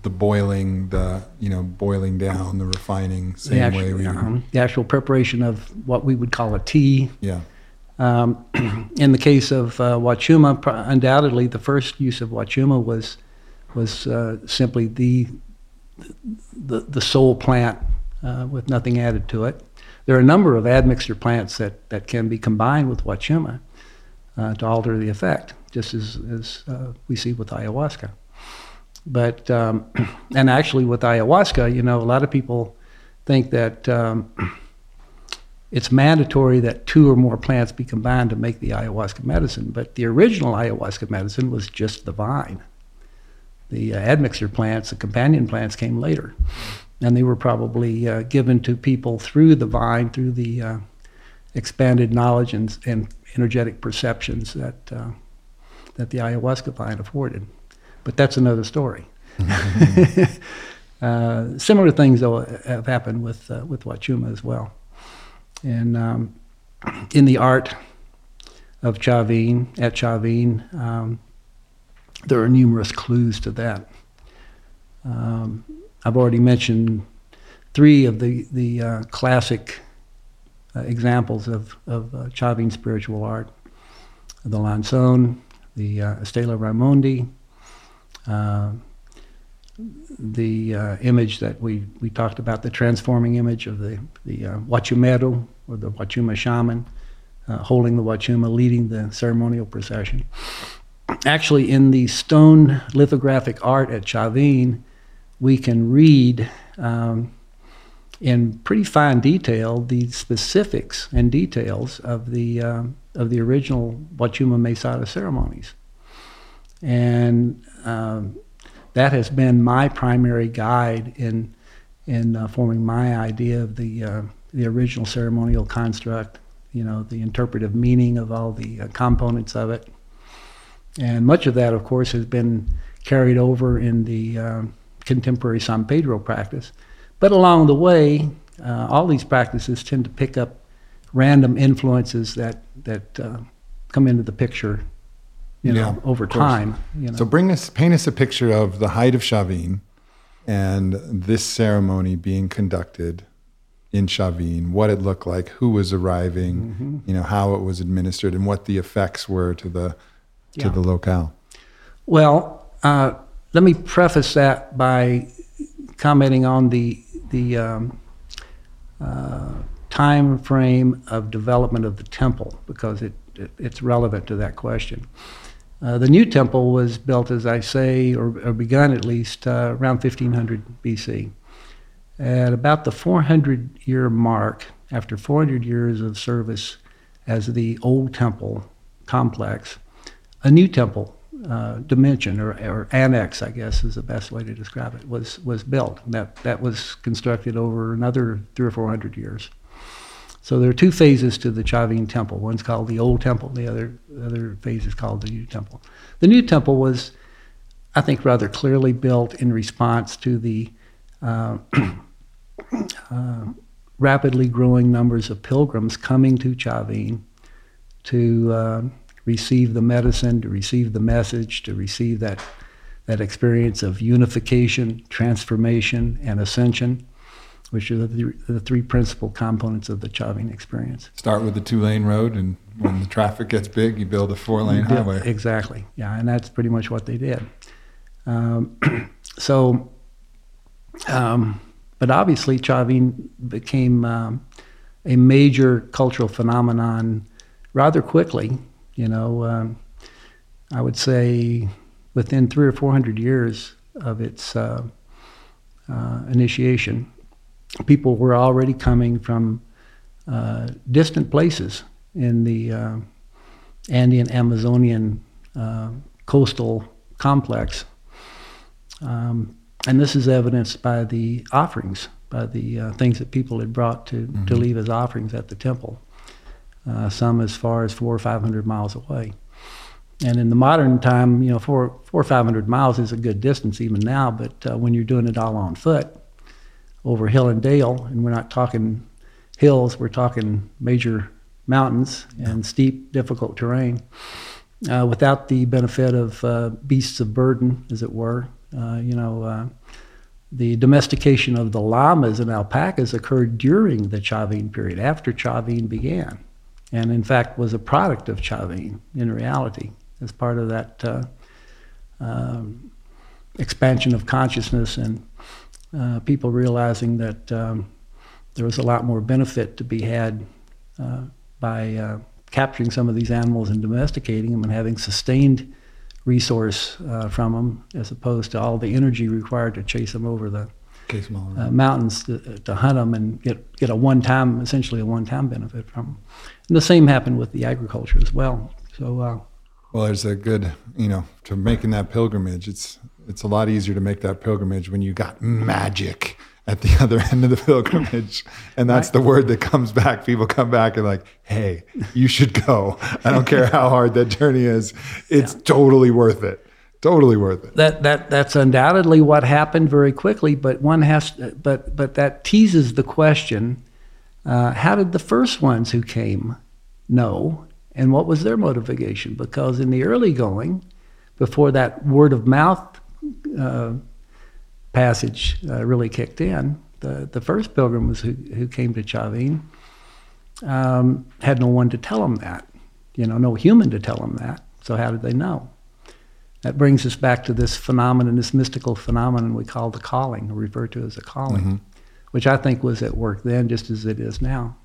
boiling, boiling down, the refining, the actual preparation of what we would call a tea. Yeah. In the case of Huachuma, undoubtedly the first use of Huachuma was simply the sole plant with nothing added to it. There are a number of admixture plants that can be combined with Huachuma to alter the effect, just as we see with ayahuasca. But and actually with ayahuasca, a lot of people think that it's mandatory that two or more plants be combined to make the ayahuasca medicine. But the original ayahuasca medicine was just the vine. The admixture plants, the companion plants, came later, and they were probably given to people through the vine, through the expanded knowledge and energetic perceptions that the ayahuasca vine afforded. But that's another story. Mm-hmm. Similar things, though, have happened with Huachuma as well. And in the art of Chavín, at Chavín, there are numerous clues to that. I've already mentioned three of the classic examples of Chavín spiritual art: the Lanzón, the Estela Raimondi, the image that we talked about, the transforming image of the Huachumero, or the Huachuma shaman, holding the Huachuma, leading the ceremonial procession. Actually, in the stone lithographic art at Chavín, we can read in pretty fine detail the specifics and details of the original Huachuma Mesada ceremonies, and that has been my primary guide in forming my idea of the original ceremonial construct. The interpretive meaning of all the components of it. And much of that, of course, has been carried over in the contemporary San Pedro practice. But along the way, all these practices tend to pick up random influences that come into the picture, over time. So paint us a picture of the height of Chavín and this ceremony being conducted in Chavín, what it looked like, who was arriving, how it was administered, and what the effects were to the locale. Well, let me preface that by commenting on the time frame of development of the temple, because it's relevant to that question. The new temple was built, as I say, or begun at least, around 1500 BC. At about the 400-year mark, after 400 years of service as the old temple complex, a new temple dimension or annex, I guess is the best way to describe it, was built. That was constructed over another 300 or 400 years. So there are two phases to the Chavín temple. One's called the old temple, the other phase is called the new temple. The new temple was, I think, rather clearly built in response to the rapidly growing numbers of pilgrims coming to Chavín to receive the medicine, to receive the message, to receive that experience of unification, transformation, and ascension, which are the three principal components of the Chavín experience. Start with the 2-lane road, and when the traffic gets big, you build a 4-lane highway. Exactly, yeah, and that's pretty much what they did. But obviously Chavín became a major cultural phenomenon rather quickly. I would say within 300 or 400 years of its initiation, people were already coming from distant places in the Andean Amazonian coastal complex. And this is evidenced by the offerings, by the things that people had brought to leave as offerings at the temple, some as far as 400 or 500 miles away. And in the modern time, 400 or 500 miles is a good distance even now, but when you're doing it all on foot, over hill and dale, and we're not talking hills, we're talking major mountains and steep, difficult terrain, without the benefit of beasts of burden, as it were. The domestication of the llamas and alpacas occurred during the Chavín period, after Chavín began, and in fact was a product of Chavín in reality, as part of that expansion of consciousness and people realizing that there was a lot more benefit to be had by capturing some of these animals and domesticating them and having sustained resource from them, as opposed to all the energy required to chase them over the mountains to hunt them and get essentially a one-time benefit from them. And the same happened with the agriculture as well. So, well, there's a good, to making that pilgrimage, it's a lot easier to make that pilgrimage when you got magic at the other end of the pilgrimage. And that's the word that comes back. People come back and like, hey, you should go. I don't care how hard that journey is. It's totally worth it. Totally worth it. That's undoubtedly what happened very quickly, but but that teases the question, how did the first ones who came know? And what was their motivation? Because in the early going, before that word of mouth passage really kicked in, the first pilgrims who came to Chavín had no one to tell them that, no human to tell them that. So how did they know? That brings us back to this phenomenon, this mystical phenomenon we call the calling, or refer to as a calling, which I think was at work then just as it is now,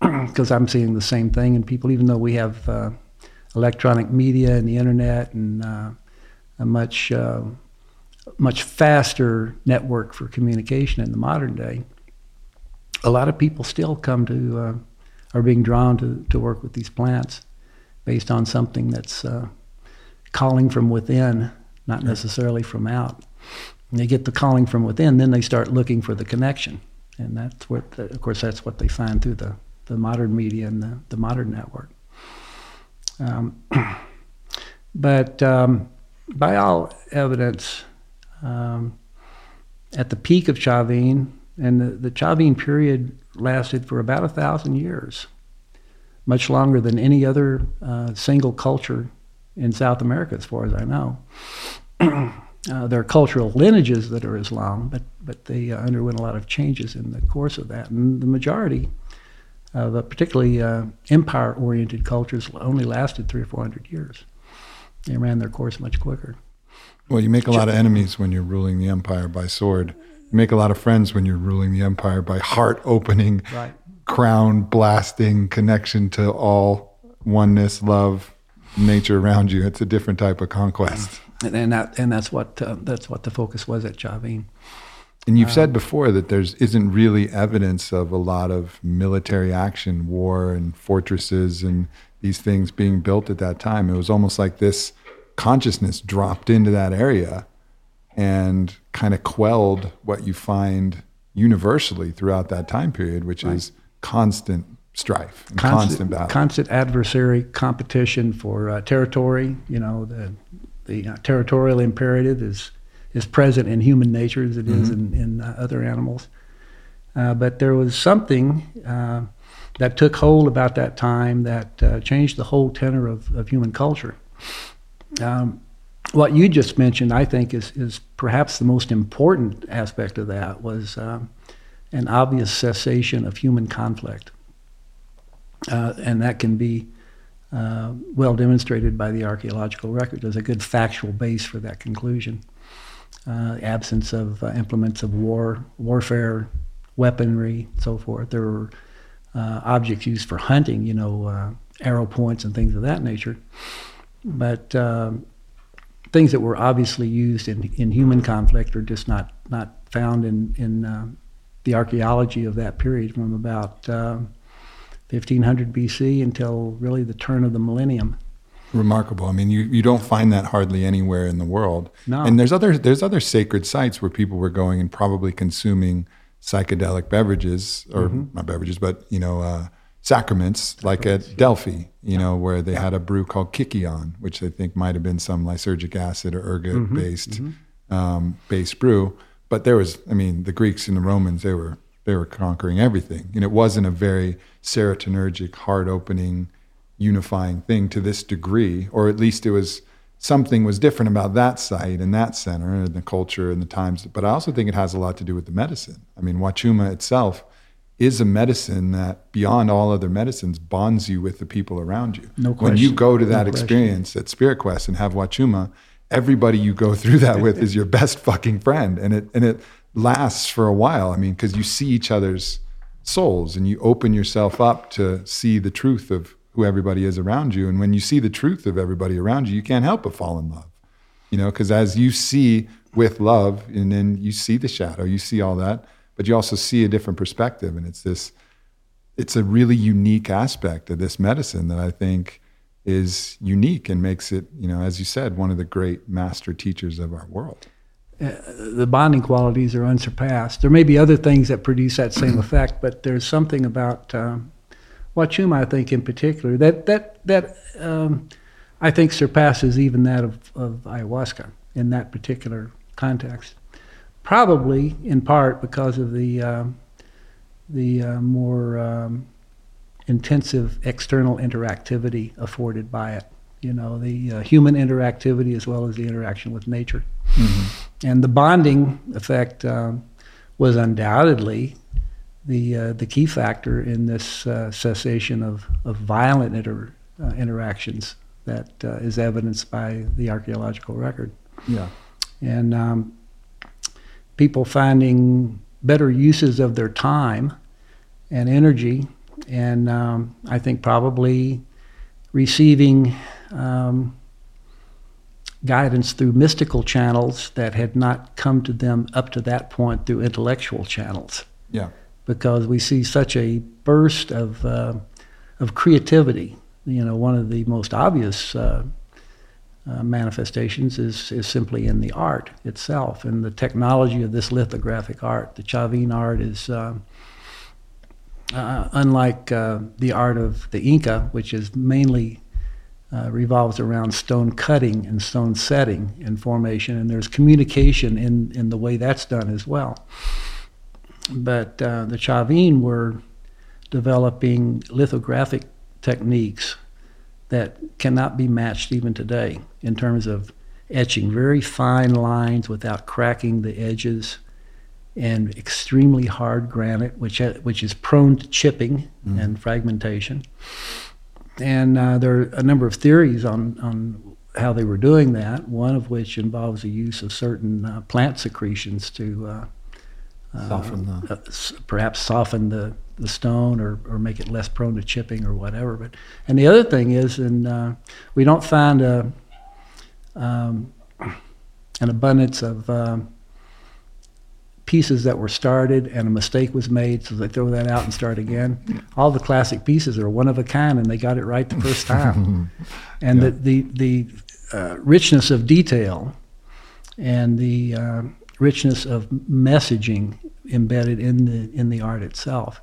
because I'm seeing the same thing. And people, even though we have electronic media and the internet and a much faster network for communication in the modern day, a lot of people still are being drawn to work with these plants based on something that's calling from within, not necessarily from out. And they get the calling from within, then they start looking for the connection. And that's what, that's what they find through the modern media and the modern network. But by all evidence, at the peak of Chavín, and the Chavín period lasted for about 1,000 years, much longer than any other single culture in South America, as far as I know. There are cultural lineages that are as long, but they underwent a lot of changes in the course of that. And the majority of particularly empire-oriented cultures only lasted 300 or 400 years. They ran their course much quicker. Well, you make a lot of enemies when you're ruling the empire by sword. You make a lot of friends when you're ruling the empire by heart-opening, right, crown-blasting connection to all oneness, love, nature around you. It's a different type of conquest. And that's what the focus was at Chavín. And you've said before that there isn't really evidence of a lot of military action, war and fortresses and these things being built at that time. It was almost like this consciousness dropped into that area and kind of quelled what you find universally throughout that time period, which right, is constant strife, and constant battle, constant adversary competition for territory. You know, the territorial imperative is present in human nature as it mm-hmm. is in other animals. But there was something that took hold about that time that changed the whole tenor of human culture. What you just mentioned, I think, is perhaps the most important aspect of that was an obvious cessation of human conflict. And that can be well demonstrated by the archaeological record. There's a good factual base for that conclusion. Absence of implements of warfare, weaponry, so forth. There were objects used for hunting, you know, arrow points and things of that nature. But things that were obviously used in human conflict are just not found in the archaeology of that period from about 1500 BC until really the turn of the millennium. Remarkable. I mean, you don't find that hardly anywhere in the world. No. And there's other sacred sites where people were going and probably consuming psychedelic beverages, or mm-hmm. not beverages, but, you know, sacraments, like at Delphi, you know, where they had a brew called Kikion, which I think might have been some lysergic acid or ergot-based mm-hmm. Based brew. But there was, I mean, the Greeks and the Romans, they were conquering everything. And it wasn't a very serotonergic, heart-opening, unifying thing to this degree, or at least it was, something was different about that site and that center and the culture and the times. But I also think it has a lot to do with the medicine. I mean, Huachuma itself is a medicine that, beyond all other medicines, bonds you with the people around you. No question. When you go to that experience at Spirit Quest and have Huachuma, everybody you go through that with is your best fucking friend. And it lasts for a while. I mean, because you see each other's souls and you open yourself up to see the truth of who everybody is around you. And when you see the truth of everybody around you, you can't help but fall in love. You know, because as you see with love, and then you see the shadow, you see all that, but you also see a different perspective. And it's a really unique aspect of this medicine that I think is unique and makes it, you know, as you said, one of the great master teachers of our world. The bonding qualities are unsurpassed. There may be other things that produce that same effect, but there's something about Huachuma, I think, in particular, that I think surpasses even that of ayahuasca in that particular context. Probably in part because of the more intensive external interactivity afforded by it. You know, the human interactivity as well as the interaction with nature. Mm-hmm. And the bonding effect was undoubtedly the key factor in this cessation of violent interactions that is evidenced by the archaeological record. Yeah. And people finding better uses of their time and energy, and I think probably receiving guidance through mystical channels that had not come to them up to that point through intellectual channels. Yeah, because we see such a burst of creativity. You know, one of the most obvious manifestations is simply in the art itself and the technology of this lithographic art. The Chavín art is unlike the art of the Inca, which is mainly revolves around stone cutting and stone setting and formation, and there's communication in the way that's done as well. But the Chavín were developing lithographic techniques that cannot be matched even today in terms of etching very fine lines without cracking the edges, and extremely hard granite, which is prone to chipping and fragmentation. And there are a number of theories on how they were doing that, one of which involves the use of certain plant secretions to soften perhaps soften the stone or make it less prone to chipping or whatever. But and the other thing is, and we don't find an abundance of pieces that were started and a mistake was made, so they throw that out and start again. All the classic pieces are one of a kind, and they got it right the first time. And the richness of detail and the richness of messaging embedded in the art itself,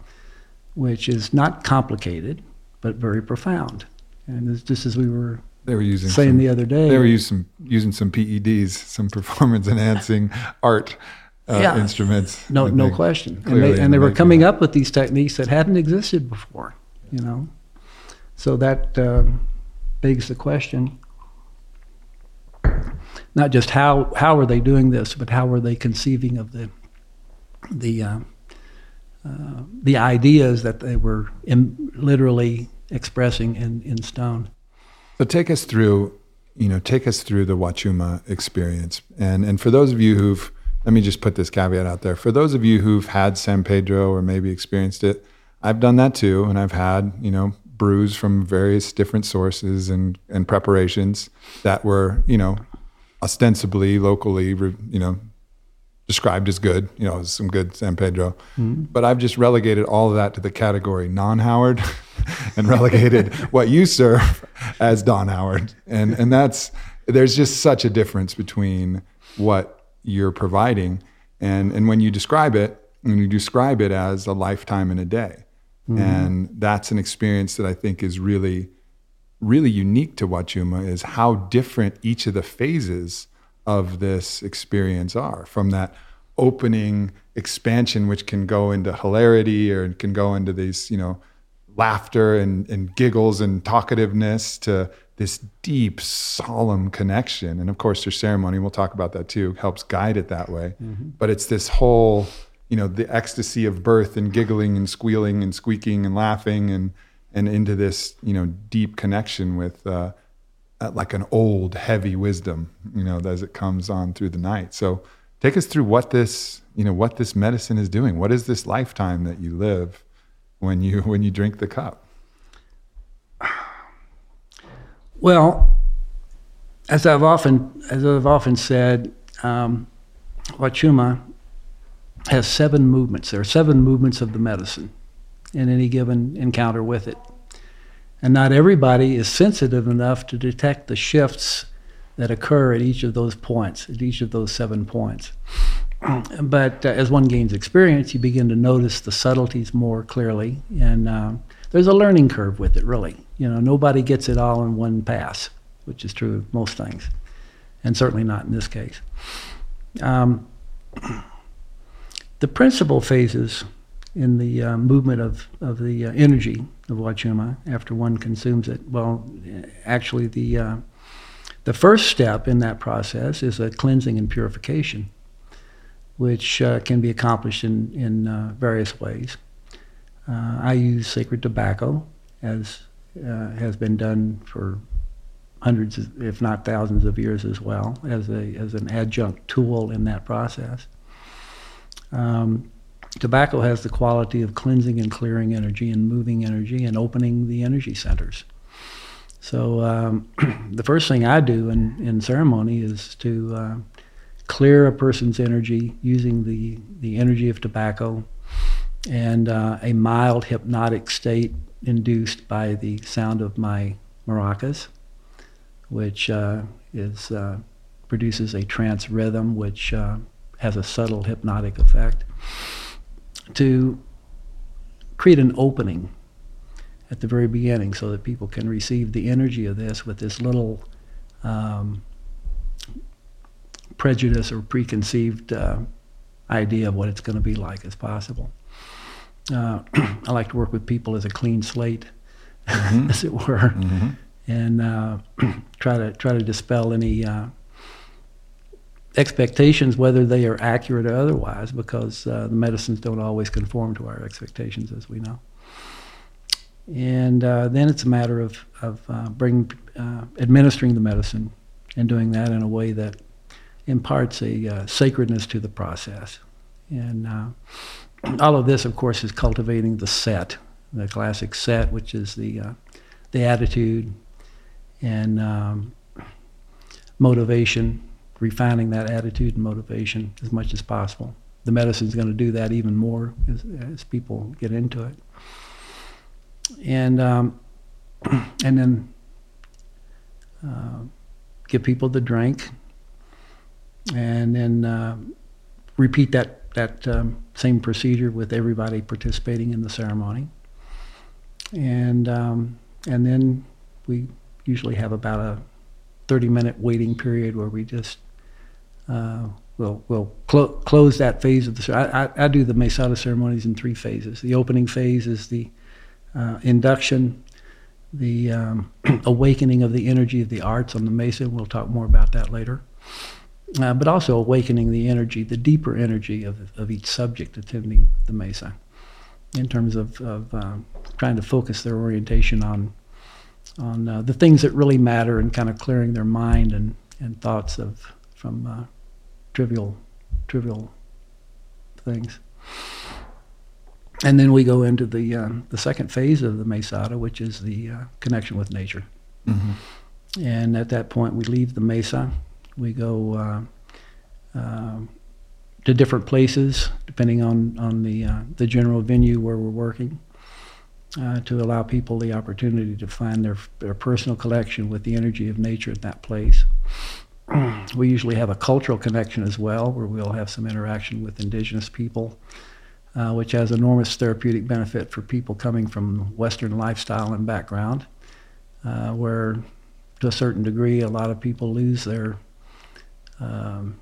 which is not complicated but very profound. And it's just as we were. They were using the other day. They were using some PEDs, some performance enhancing art. Instruments. No question. And they were coming up with these techniques that hadn't existed before, you know. So that begs the question, not just how were they doing this, but how were they conceiving of the ideas that they were literally expressing in stone. So take us through the Huachuma experience. And for those of you who've, let me just put this caveat out there. For those of you who've had San Pedro or maybe experienced it, I've done that too, and I've had, brews from various different sources and preparations that were, ostensibly locally, described as good, some good San Pedro. Mm-hmm. But I've just relegated all of that to the category non-Howard and relegated what you serve as Don Howard. And that's, there's just such a difference between what you're providing, and when you describe it, as a lifetime in a day, and that's an experience that I think is really, really unique to Huachuma, is how different each of the phases of this experience are. From that opening expansion, which can go into hilarity or can go into these, laughter and giggles and talkativeness, to this deep, solemn connection. And of course there's ceremony, we'll talk about that too, helps guide it that way. Mm-hmm. But it's this whole, the ecstasy of birth and giggling and squealing and squeaking and laughing and into this, deep connection with like an old, heavy wisdom, as it comes on through the night. So take us through what this medicine is doing. What is this lifetime that you live when you drink the cup? Well, as I've often said, Huachuma has 7 movements. There are 7 movements of the medicine in any given encounter with it. And not everybody is sensitive enough to detect the shifts that occur at each of those points, at each of those 7 points. But as one gains experience, you begin to notice the subtleties more clearly, and there's a learning curve with it, really. Nobody gets it all in one pass, which is true of most things, and certainly not in this case. The principal phases in the movement of the energy of Huachuma after one consumes it, well, actually the first step in that process is a cleansing and purification, which can be accomplished in various ways. I use sacred tobacco, as has been done for hundreds, if not thousands of years as well, as an adjunct tool in that process. Tobacco has the quality of cleansing and clearing energy and moving energy and opening the energy centers. So the first thing I do in ceremony is to clear a person's energy using the energy of tobacco, and a mild hypnotic state induced by the sound of my maracas, which produces a trance rhythm, which has a subtle hypnotic effect, to create an opening. at the very beginning so that people can receive the energy of this with this little prejudice or preconceived idea of what it's going to be like as possible. I like to work with people as a clean slate, mm-hmm. as it were, mm-hmm. and try to dispel any expectations, whether they are accurate or otherwise, because the medicines don't always conform to our expectations, as we know. And then it's a matter of administering the medicine and doing that in a way that imparts a sacredness to the process. And all of this, of course, is cultivating the set, the classic set, which is the attitude and motivation, refining that attitude and motivation as much as possible. The medicine's going to do that even more as people get into it. And then give people the drink, and then repeat that same procedure with everybody participating in the ceremony. And then we usually have about a 30-minute waiting period where we just we'll close that phase of the ceremony. I do the Mesada ceremonies in three phases. The opening phase is the induction, the awakening of the energy of the arts on the mesa. We'll talk more about that later. But also awakening the energy, the deeper energy of each subject attending the mesa, in terms of trying to focus their orientation on the things that really matter, and kind of clearing their mind and thoughts from trivial things. And then we go into the second phase of the mesada, which is the connection with nature. Mm-hmm. And at that point, we leave the mesa. We go to different places, depending on the general venue where we're working, to allow people the opportunity to find their personal connection with the energy of nature at that place. We usually have a cultural connection as well, where we'll have some interaction with indigenous people, which has enormous therapeutic benefit for people coming from Western lifestyle and background, where to a certain degree a lot of people lose their the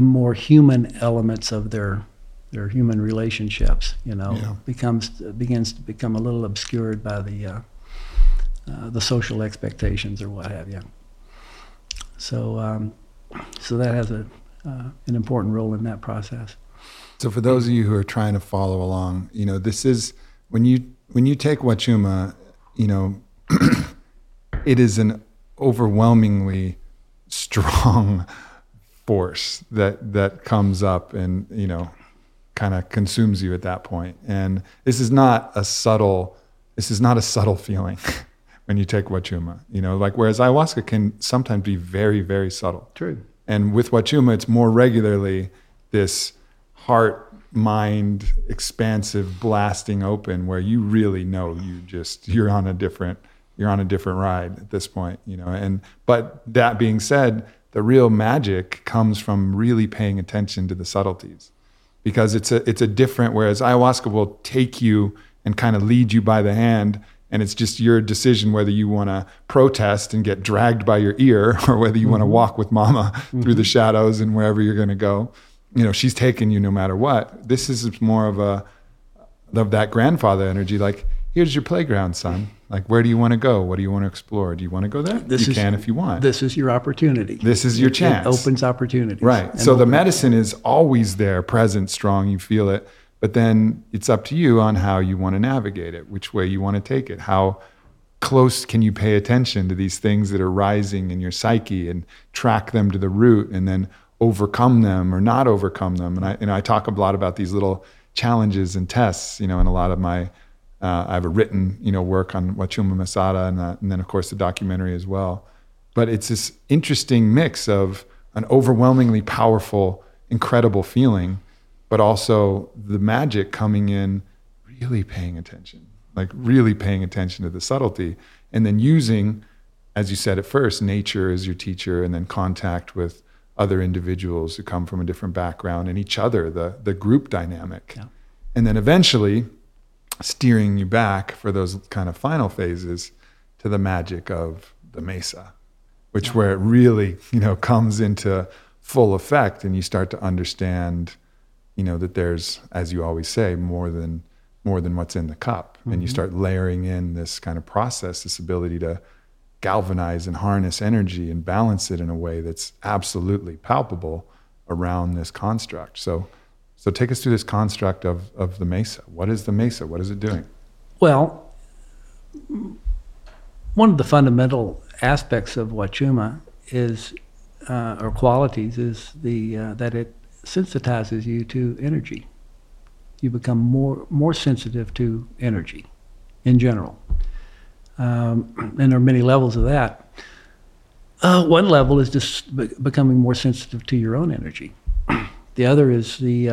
more human elements of their human relationships, yeah. begins to become a little obscured by the social expectations or what have you. So so that has an important role in that process. So for those of you who are trying to follow along, this is when you take Huachuma, it is an overwhelmingly strong force that comes up and kind of consumes you at that point. And this is not a subtle feeling when you take Huachuma, whereas ayahuasca can sometimes be very, very subtle. True. And with Huachuma, it's more regularly this heart, mind, expansive blasting open, where you really know you're on a different. You're on a different ride at this point, but that being said, the real magic comes from really paying attention to the subtleties, because it's a different, whereas ayahuasca will take you and kind of lead you by the hand, and it's just your decision whether you want to protest and get dragged by your ear, or whether you mm-hmm. want to walk with mama mm-hmm. through the shadows and wherever you're going to go. She's taking you no matter what. This is more of that grandfather energy, like, here's your playground, son. Like, where do you want to go? What do you want to explore? Do you want to go there? You can if you want. This is your opportunity. This is your chance. It opens opportunities. Right. So the medicine is always there, present, strong. You feel it. But then it's up to you on how you want to navigate it, which way you want to take it. How close can you pay attention to these things that are rising in your psyche and track them to the root, and then overcome them or not overcome them? And I talk a lot about these little challenges and tests, in a lot of my... I have a written, work on Huachuma Mesada, and then of course the documentary as well. But it's this interesting mix of an overwhelmingly powerful, incredible feeling, but also the magic coming in, really paying attention to the subtlety, and then using, as you said at first, nature as your teacher, and then contact with other individuals who come from a different background and each other, the group dynamic. Yeah. And then eventually steering you back for those kind of final phases to the magic of the mesa, which where it really, comes into full effect, and you start to understand, that there's, as you always say, more than what's in the cup. Mm-hmm. And you start layering in this kind of process, this ability to galvanize and harness energy and balance it in a way that's absolutely palpable around this construct. So take us through this construct of the mesa. What is the mesa? What is it doing? Well, one of the fundamental aspects of Huachuma is, or qualities, is that it sensitizes you to energy. You become more sensitive to energy in general. And there are many levels of that. One level is just becoming more sensitive to your own energy. The other is the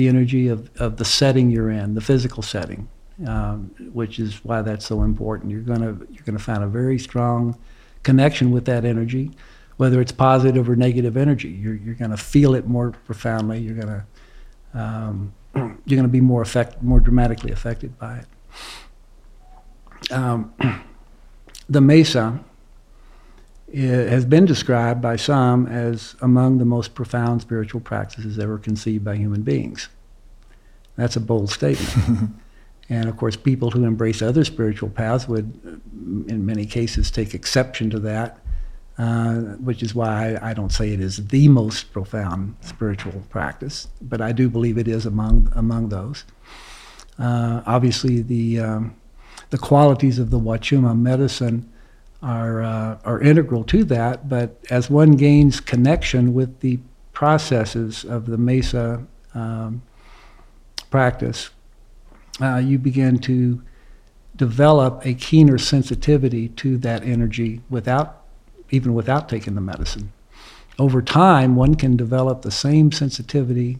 energy of the setting you're in, the physical setting, which is why that's so important. You're gonna find a very strong connection with that energy, whether it's positive or negative energy. You're gonna feel it more profoundly. You're gonna be more dramatically affected by it. The mesa has been described by some as among the most profound spiritual practices ever conceived by human beings. That's a bold statement. And of course, people who embrace other spiritual paths would, in many cases, take exception to that, which is why I don't say it is the most profound spiritual practice, but I do believe it is among those. Obviously, the qualities of the Huachuma medicine are integral to that, but as one gains connection with the processes of the mesa practice, you begin to develop a keener sensitivity to that energy without taking the medicine. Over time, one can develop the same sensitivity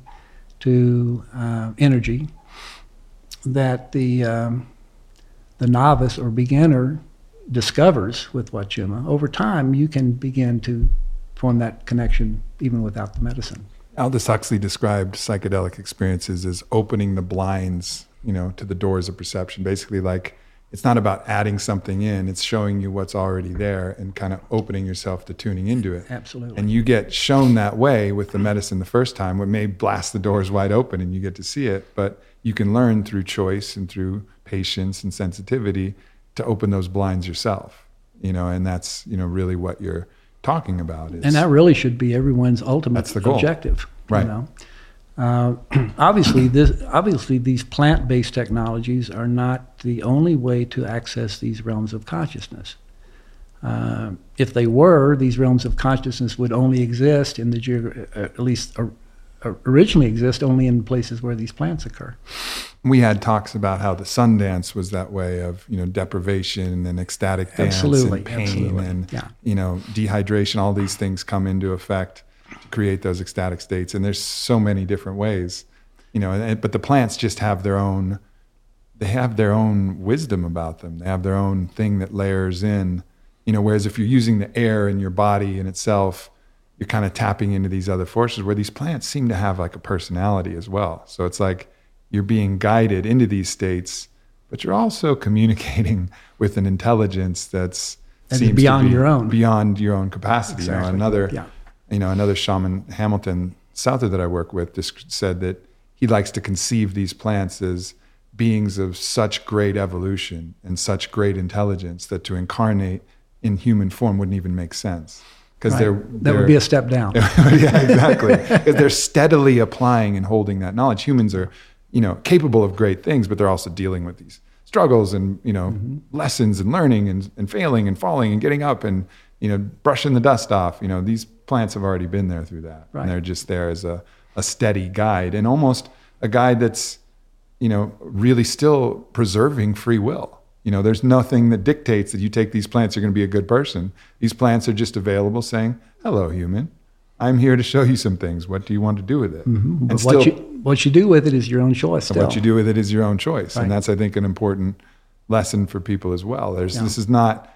to energy that the novice or beginner discovers with Huachuma. Over time, you can begin to form that connection even without the medicine. Aldous Huxley described psychedelic experiences as opening the blinds, to the doors of perception. Basically, like, it's not about adding something in, it's showing you what's already there and kind of opening yourself to tuning into it. Absolutely. And you get shown that way with the medicine the first time, what may blast the doors wide open and you get to see it, but you can learn through choice and through patience and sensitivity to open those blinds yourself, and that's, really what you're talking about. And that really should be everyone's ultimate objective. Right. Obviously, these plant-based technologies are not the only way to access these realms of consciousness. If they were, these realms of consciousness would only exist in originally exist only in places where these plants occur. We had talks about how the sun dance was that way of, deprivation and ecstatic dance, and pain and, dehydration, all these things come into effect to create those ecstatic states. And there's so many different ways, but the plants just have their own wisdom about them. They have their own thing that layers in, whereas if you're using the air in your body in itself, you're kind of tapping into these other forces, where these plants seem to have like a personality as well. So it's like you're being guided into these states, but you're also communicating with an intelligence that seems beyond your own, capacity. Exactly. Another shaman, Hamilton Souther, that I work with, just said that he likes to conceive these plants as beings of such great evolution and such great intelligence that to incarnate in human form wouldn't even make sense. Because that would be a step down. Yeah, exactly. Because they're steadily applying and holding that knowledge. Humans are, capable of great things, but they're also dealing with these struggles and, lessons and learning and failing and falling and getting up and, brushing the dust off. These plants have already been there through that. Right. And they're just there as a steady guide, and almost a guide that's, really still preserving free will. There's nothing that dictates that you take these plants, you're going to be a good person. These plants are just available saying, hello, human. I'm here to show you some things. What do you want to do with it? Mm-hmm. And still, what you do with it is your own choice. What you do with it is your own choice. Right. And that's, I think, an important lesson for people as well. This is not,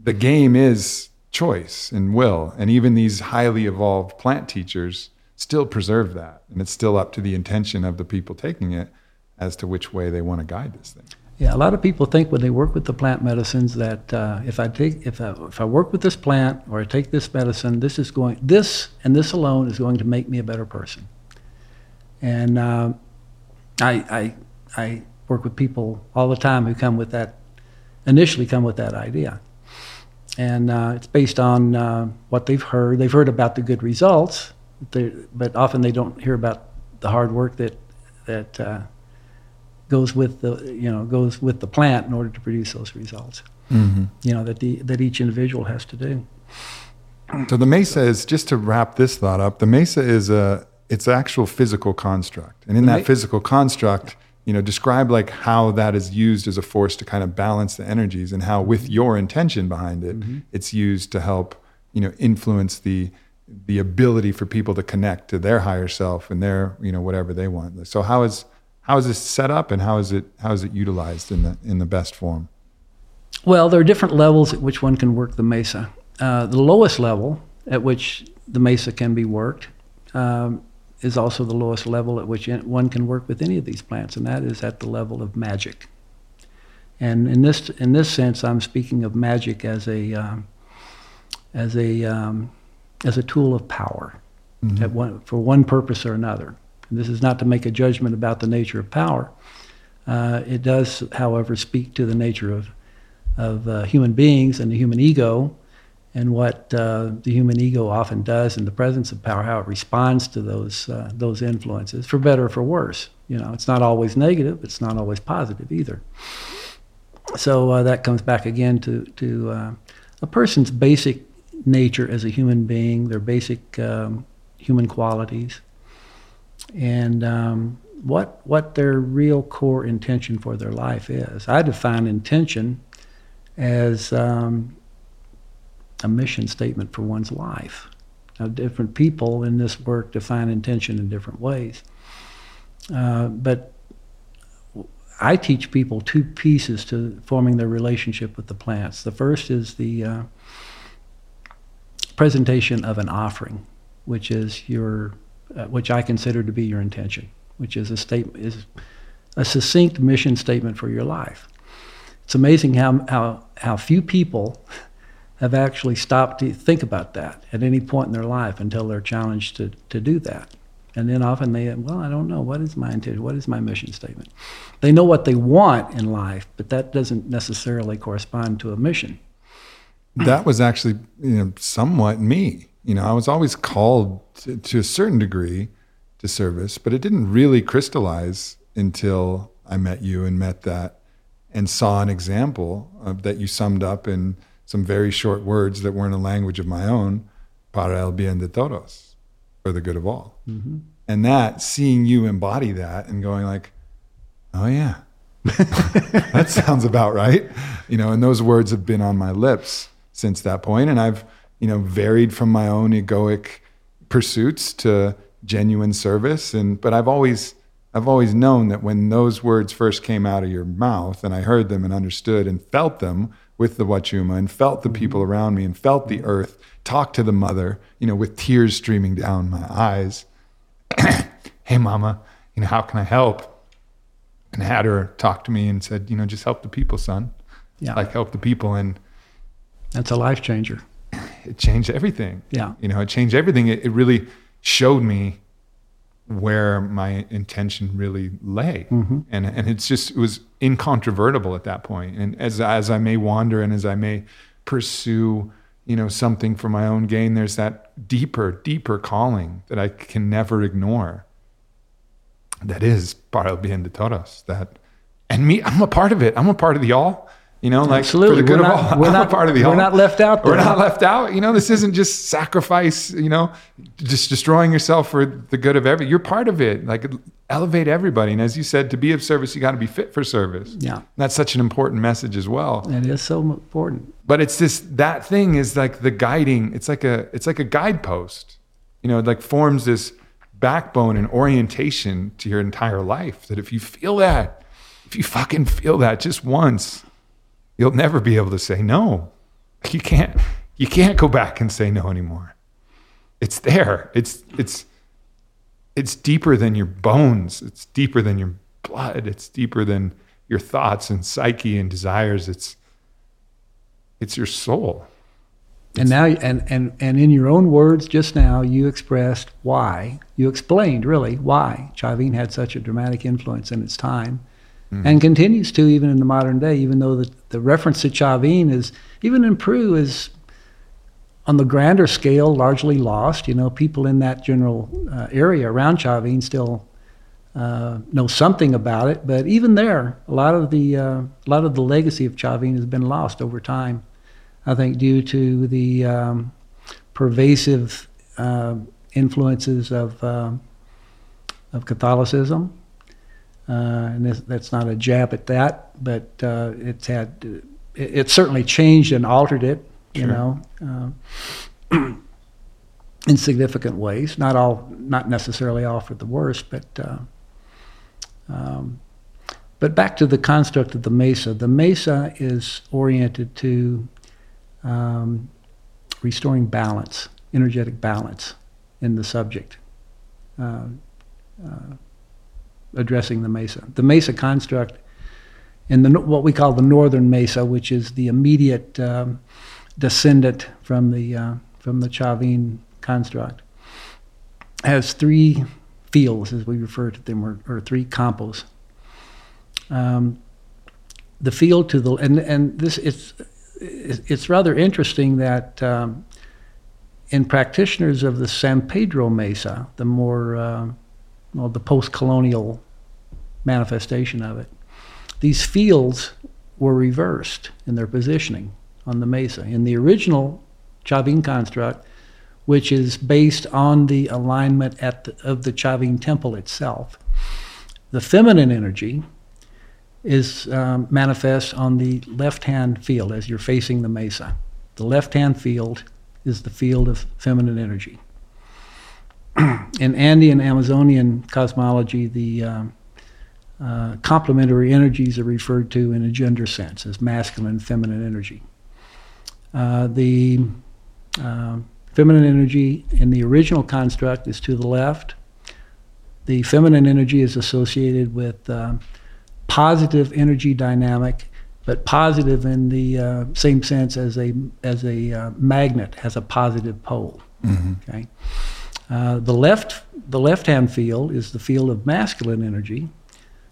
the game is choice and will. And even these highly evolved plant teachers still preserve that. And it's still up to the intention of the people taking it. as to which way they want to guide this thing. Yeah, a lot of people think when they work with the plant medicines that if I work with this plant or I take this medicine, this alone is going to make me a better person. And I work with people all the time who initially come with that idea, and it's based on what they've heard. They've heard about the good results, but often they don't hear about the hard work that goes with the plant in order to produce those results. Mm-hmm. That each individual has to do. So the mesa is, just to wrap this thought up, the mesa is it's actual physical construct, and in that physical construct, describe like how that is used as a force to kind of balance the energies, and how with your intention behind it, mm-hmm. it's used to help influence the ability for people to connect to their higher self and their whatever they want. So how is this set up, and how is it utilized in the best form? Well, there are different levels at which one can work the mesa. The lowest level at which the mesa can be worked is also the lowest level at which one can work with any of these plants, and that is at the level of magic. And in this sense, I'm speaking of magic as a tool of power, mm-hmm. For one purpose or another. This is not to make a judgment about the nature of power. It does, however, speak to the nature of human beings and the human ego, and what the human ego often does in the presence of power, how it responds to those influences, for better or for worse. It's not always negative. It's not always positive either. So that comes back again to a person's basic nature as a human being, their basic human qualities, and what their real core intention for their life is. I define intention as a mission statement for one's life. Now, different people in this work define intention in different ways. But I teach people two pieces to forming their relationship with the plants. The first is the presentation of an offering, which is which I consider to be your intention, which is a succinct mission statement for your life. It's amazing how few people have actually stopped to think about that at any point in their life until they're challenged to do that. And then often I don't know, what is my intention? What is my mission statement? They know what they want in life, but that doesn't necessarily correspond to a mission. That was actually somewhat me. I was always called to a certain degree to service, but it didn't really crystallize until I met you and met that and saw an example that you summed up in some very short words that weren't a language of my own, para el bien de todos, for the good of all. Mm-hmm. And that, seeing you embody that and going like, oh yeah, that sounds about right. And those words have been on my lips since that point. And I've, varied from my own egoic pursuits to genuine service. But I've always known that when those words first came out of your mouth and I heard them and understood and felt them with the Huachuma and felt the people around me and felt the earth, talked to the mother, with tears streaming down my eyes. Hey mama, how can I help? And had her talk to me and said, just help the people, son. Yeah. Like help the people. And that's a life changer. It changed everything. Yeah. It changed everything. It really showed me where my intention really lay. Mm-hmm. And it was incontrovertible at that point. And as I may wander and as I may pursue, something for my own gain, there's that deeper, deeper calling that I can never ignore. That is para el bien de todos. That, and me, I'm a part of it. I'm a part of the all. Absolutely. For the good of all. I'm a part of the all. We're not left out there. We're not left out. This isn't just sacrifice, just destroying yourself for the good of every. You're part of it. Like, elevate everybody. And as you said, to be of service, you got to be fit for service. Yeah. And that's such an important message as well. It is so important. But it's that thing is like the guiding. It's like a guidepost, it like forms this backbone and orientation to your entire life. That if you fucking feel that just once, you'll never be able to say no. You can't go back and say no anymore. It's there. It's deeper than your bones. It's deeper than your blood. It's deeper than your thoughts and psyche and desires. It's your soul. And now, and in your own words just now, you expressed why, you explained really why Chavín had such a dramatic influence in its time, and continues to even in the modern day, even though the reference to Chavín is, even in Peru, is on the grander scale largely lost. You know, people in that general area around Chavín still know something about it, but even there, a lot of the legacy of Chavín has been lost over time. I think due to the pervasive influences of Catholicism, and that's not a jab at that, but it certainly changed and altered it, you know, in significant ways. Not necessarily all for the worse, but back to the construct of the mesa. The mesa is oriented to restoring balance, energetic balance in the subject, addressing the mesa. The mesa construct in what we call the northern mesa, which is the immediate descendant from the Chavín construct, has three fields, as we refer to them, or three campos. The field to the and this it's rather interesting that in practitioners of the San Pedro Mesa, the more the post-colonial manifestation of it, these fields were reversed in their positioning on the mesa. In the original Chavín construct, which is based on the alignment of the Chavín temple itself, the feminine energy is manifest on the left-hand field as you're facing the mesa. The left-hand field is the field of feminine energy. In Andean Amazonian cosmology, the complementary energies are referred to in a gender sense as masculine and feminine energy. The feminine energy in the original construct is to the left. The feminine energy is associated with positive energy dynamic, but positive in the same sense as a magnet has a positive pole. Okay, the left-hand field is the field of masculine energy,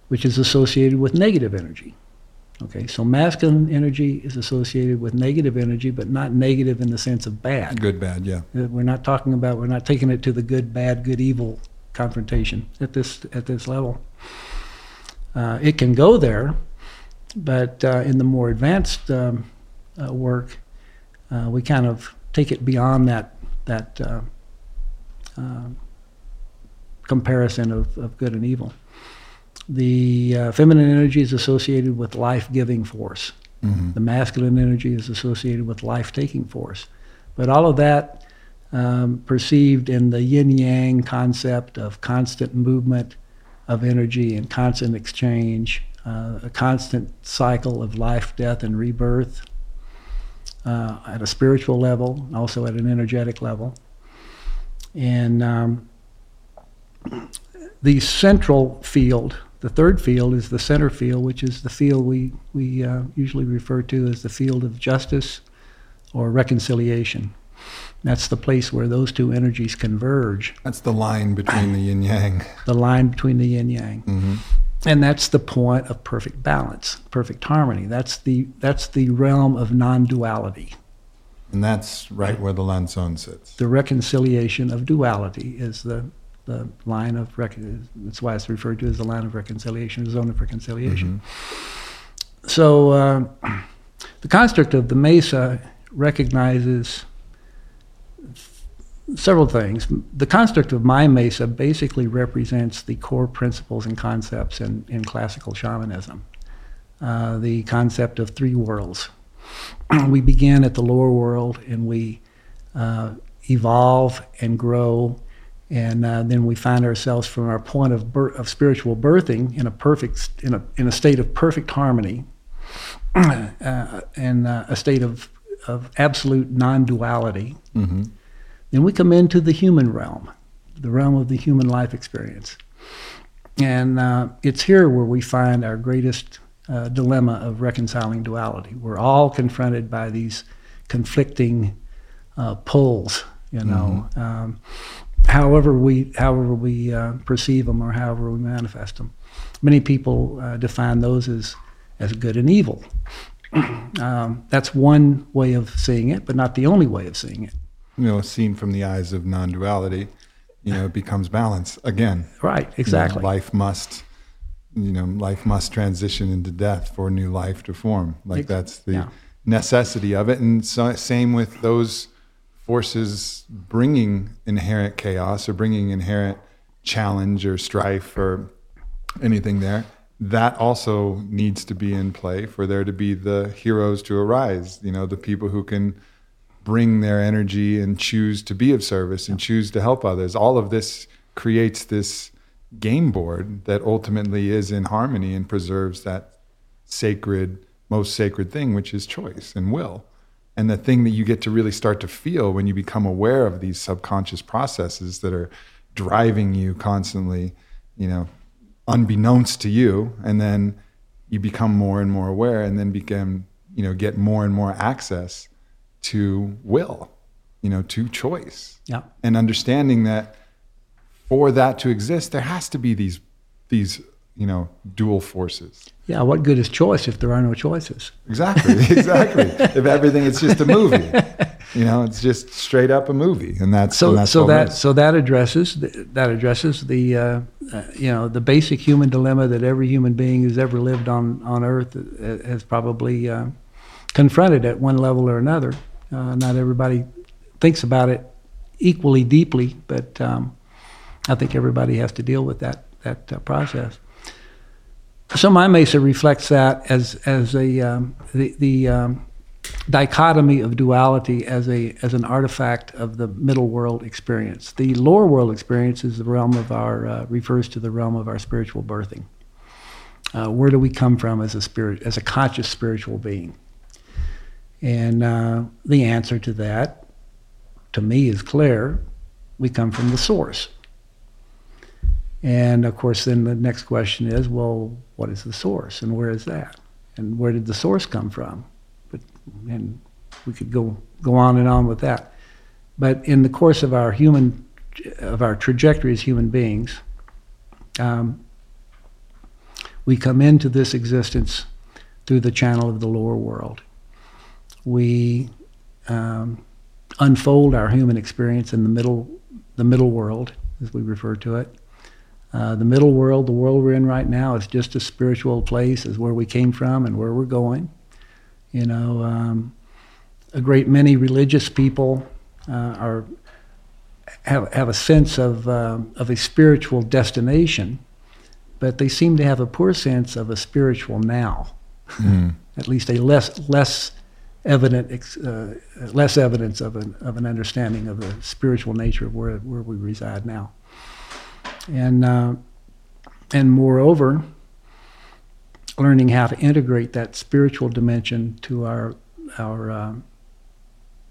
which is associated with negative energy. Okay, so masculine energy is associated with negative energy, but not negative in the sense of bad. Good, bad, yeah. We're not taking it to the good, bad, good, evil confrontation at this level. It can go there, but in the more advanced work, we kind of take it beyond that comparison of good and evil. The feminine energy is associated with life-giving force. The masculine energy is associated with life-taking force. But all of that perceived in the yin-yang concept of constant movement of energy and constant exchange, a constant cycle of life, death, and rebirth at a spiritual level, also at an energetic level. And the central field, the third field, is the center field, which is the field we usually refer to as the field of justice or reconciliation. That's the place where those two energies converge. That's the line between the yin-yang. Mm-hmm. And that's the point of perfect balance, perfect harmony. That's the realm of non-duality. And that's right where the Lanzón sits. The reconciliation of duality is the line of that's why it's referred to as the line of reconciliation, the zone of reconciliation. So the construct of the mesa recognizes several things. The construct of my mesa basically represents the core principles and concepts in classical shamanism, the concept of three worlds. We begin at the lower world and we evolve and grow, and then we find ourselves from our point of spiritual birthing in a state of perfect harmony, and a state of absolute non-duality. Then we come into the human realm, the realm of the human life experience. And it's here where we find our greatest dilemma of reconciling duality. We're all confronted by these conflicting pulls, you know. Mm-hmm. However we perceive them or however we manifest them. Many people define those as good and evil. That's one way of seeing it, but not the only way of seeing it. You know, seen from the eyes of non-duality, you know, it becomes balance again. Right, exactly. You know, life must transition into death for new life to form. Like that's the necessity of it. And so, same with those forces bringing inherent chaos or bringing inherent challenge or strife or anything there. That also needs to be in play for there to be the heroes to arise, you know, the people who can bring their energy and choose to be of service and choose to help others. All of this creates this game board that ultimately is in harmony and preserves that sacred, most sacred thing, which is choice and will. And the thing that you get to really start to feel when you become aware of these subconscious processes that are driving you constantly, you know, unbeknownst to you, and then you become more and more aware, and then begin, you know, get more and more access to will, you know, to choice. Yeah. And understanding that for that to exist, there has to be these, you know, dual forces. Yeah, what good is choice if there are no choices? Exactly. If everything is just a movie, you know, it's just straight up a movie, and that addresses the you know, the basic human dilemma that every human being who's ever lived on Earth has probably confronted at one level or another. Not everybody thinks about it equally deeply, but I think everybody has to deal with that process. So my mesa reflects that as the dichotomy of duality as an artifact of the middle world experience. The lower world experience is the realm of our refers to the realm of our spiritual birthing. Where do we come from as a spirit, as a conscious spiritual being? And the answer to that, to me, is clear. We come from the source. And of course, then the next question is, well, what is the source and where is that? And where did the source come from? And we could go on and on with that. But in the course of our trajectory as human beings, we come into this existence through the channel of the lower world. We unfold our human experience in the middle world, as we refer to it. The middle world, the world we're in right now, is just a spiritual place, is where we came from and where we're going. You know, a great many religious people have a sense of a spiritual destination, but they seem to have a poor sense of a spiritual now. Mm. At least a less evidence of an understanding of the spiritual nature of where we reside now, and moreover, learning how to integrate that spiritual dimension to our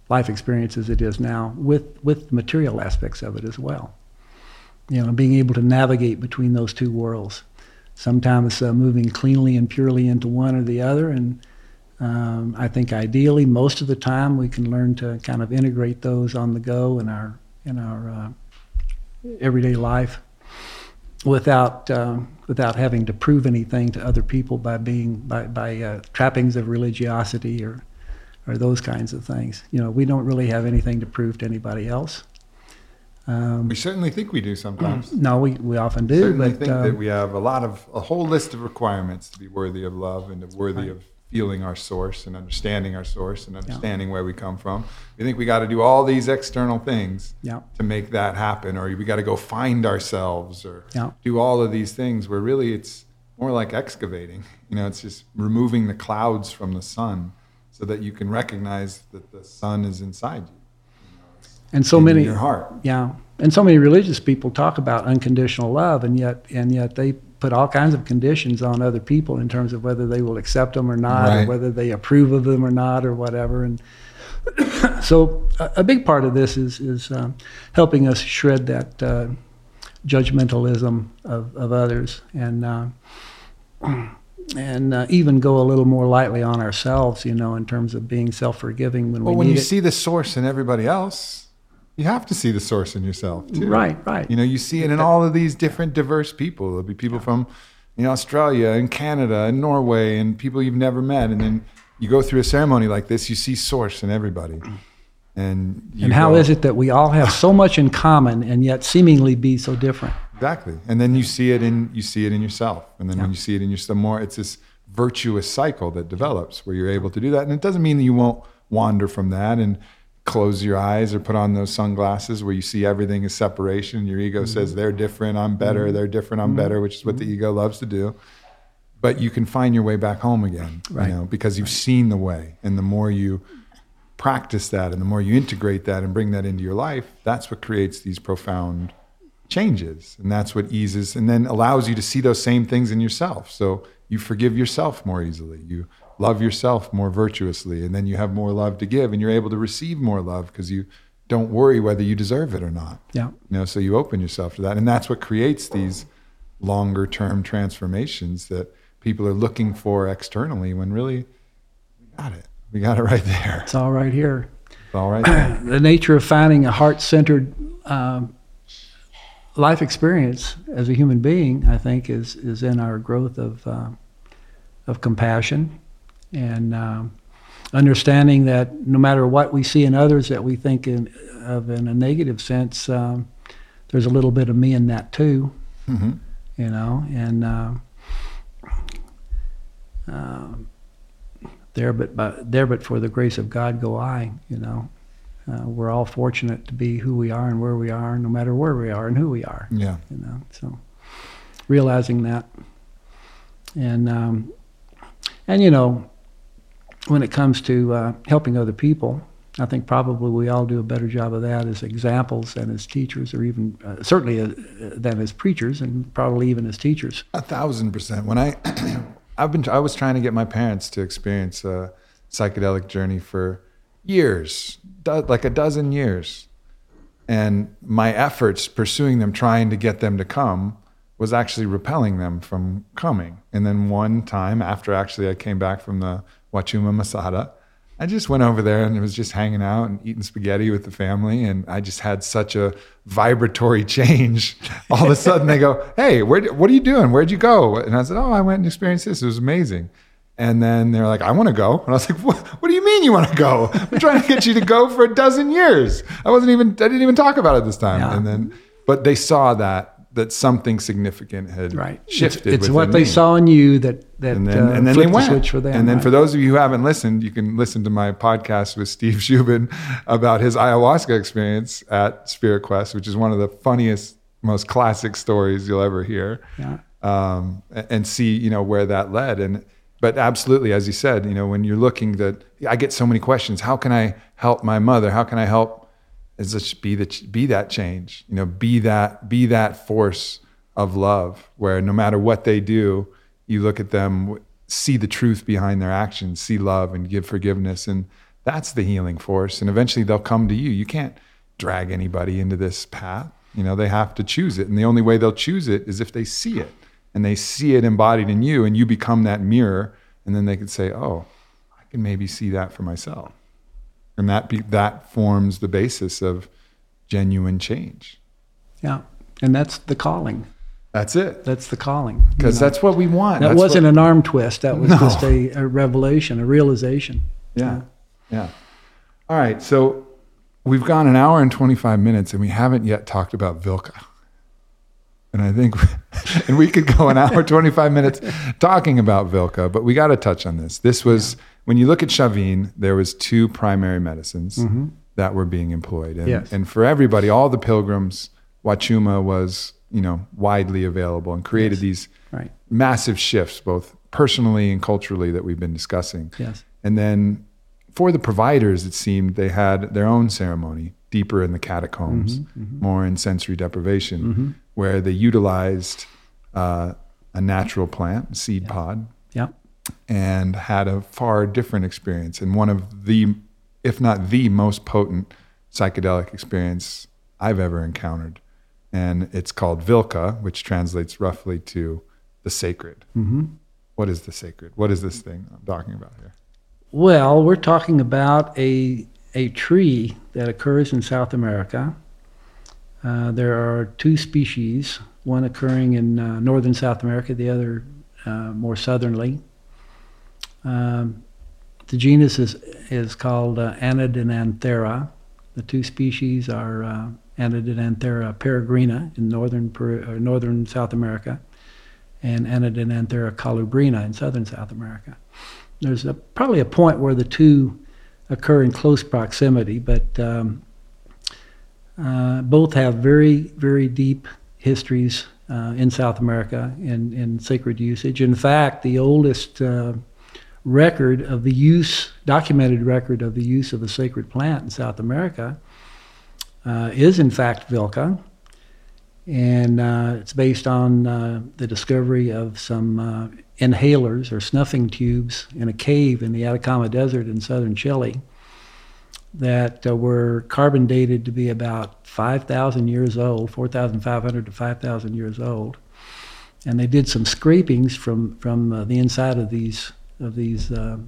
life experience as it is now with material aspects of it as well. You know, being able to navigate between those two worlds, sometimes moving cleanly and purely into one or the other, and I think ideally most of the time we can learn to kind of integrate those on the go in our everyday life, without having to prove anything to other people by trappings of religiosity or those kinds of things. You know, we don't really have anything to prove to anybody else. We certainly think we do sometimes. No, we often do. We certainly think that we have a whole list of requirements to be worthy of love and worthy of feeling our source and understanding our source and understanding where we come from. We think we got to do all these external things to make that happen, or we got to go find ourselves or do all of these things, where really it's more like excavating. You know, it's just removing the clouds from the sun so that you can recognize that the sun is inside you. You know, and so many in your heart. Yeah. And so many religious people talk about unconditional love, and yet they put all kinds of conditions on other people in terms of whether they will accept them or not, right, or whether they approve of them or not, or whatever. And so a big part of this is helping us shred that judgmentalism of others, and even go a little more lightly on ourselves, you know, in terms of being self-forgiving when we need it. Well, when you see the source in everybody else, you have to see the source in yourself, too. Right, right. You know, you see it in all of these different diverse people. There'll be people from, you know, Australia and Canada and Norway and people you've never met. And then you go through a ceremony like this, you see source in everybody. And how is it that we all have so much in common and yet seemingly be so different? Exactly. And then you see it in yourself. And then when you see it in yourself more, it's this virtuous cycle that develops where you're able to do that. And it doesn't mean that you won't wander from that and close your eyes or put on those sunglasses where you see everything as separation. Your ego says they're different, I'm better, they're different, I'm better, which is what the ego loves to do. But you can find your way back home again, you know, because you've seen the way. And the more you practice that and the more you integrate that and bring that into your life, that's what creates these profound changes. And that's what eases and then allows you to see those same things in yourself. So you forgive yourself more easily. You love yourself more virtuously, and then you have more love to give, and you're able to receive more love because you don't worry whether you deserve it or not. Yeah. You know, so you open yourself to that. And that's what creates these longer term transformations that people are looking for externally when really we got it. We got it right there. It's all right here. It's all right there. The nature of finding a heart-centered life experience as a human being, I think, is in our growth of compassion and understanding that no matter what we see in others that we think of in a negative sense, there's a little bit of me in that too, you know, and there but for the grace of God go I, you know. We're all fortunate to be who we are and where we are, no matter where we are and who we are. Yeah. You know, so realizing that. And you know, when it comes to helping other people, I think probably we all do a better job of that as examples than as teachers, or even certainly than as preachers, and probably even as teachers. 1,000%. When I was trying to get my parents to experience a psychedelic journey for years, like a dozen years, and my efforts pursuing them, trying to get them to come, was actually repelling them from coming. And then one time, after actually I came back from the Huachuma Masada, I just went over there and was just hanging out and eating spaghetti with the family, and I just had such a vibratory change. All of a sudden they go, hey, what are you doing? Where'd you go? And I said, oh, I went and experienced this. It was amazing. And then they're like, I want to go. And I was like, what do you mean you want to go? I'm trying to get you to go for a dozen years. I didn't even talk about it this time. Yeah. And then, but they saw that something significant had shifted. It's what they saw in you that and then flipped the switch for them. And then for those of you who haven't listened, you can listen to my podcast with Steve Shubin about his ayahuasca experience at Spirit Quest, which is one of the funniest, most classic stories you'll ever hear. Yeah. And see, you know, where that led. But absolutely, as you said, you know, when you're looking I get so many questions. How can I help my mother? How can I help? Is just be that change, you know, be that force of love where no matter what they do, you look at them, see the truth behind their actions, see love and give forgiveness. And that's the healing force. And eventually they'll come to you. You can't drag anybody into this path. You know, they have to choose it. And the only way they'll choose it is if they see it, and they see it embodied in you, and you become that mirror. And then they can say, oh, I can maybe see that for myself. And that forms the basis of genuine change. Yeah, and that's the calling. That's it. That's the calling. Because that's what we want. That wasn't an arm twist. That was just a revelation, a realization. Yeah, yeah. All right, so we've gone an hour and 25 minutes, and we haven't yet talked about Vilca. And I think and we could go an hour, 25 minutes talking about Vilca, but we got to touch on this. This was... Yeah. When you look at Chavín, there was two primary medicines that were being employed. And, and for everybody, all the pilgrims, Huachuma was, you know, widely available and created these massive shifts, both personally and culturally, that we've been discussing. Yes. And then for the providers, it seemed they had their own ceremony, deeper in the catacombs, more in sensory deprivation, where they utilized a natural plant, seed pod. Yeah. And had a far different experience, and one of the, if not the most potent psychedelic experience I've ever encountered. and it's called Vilca, which translates roughly to the sacred. Mm-hmm. What is the sacred? What is this thing I'm talking about here? Well, we're talking about a tree that occurs in South America. There are two species, one occurring in northern South America, the other more southernly. The genus is called Anodinanthera. The two species are Anodinanthera peregrina in northern South America, and Anodinanthera colubrina in southern South America. There's probably a point where the two occur in close proximity, but both have very, very deep histories in South America in sacred usage. In fact, the oldest documented record of the use of a sacred plant in South America is in fact Vilca. And it's based on the discovery of some inhalers or snuffing tubes in a cave in the Atacama Desert in southern Chile that were carbon dated to be about 5,000 years old, 4,500 to 5,000 years old. And they did some scrapings from the inside of these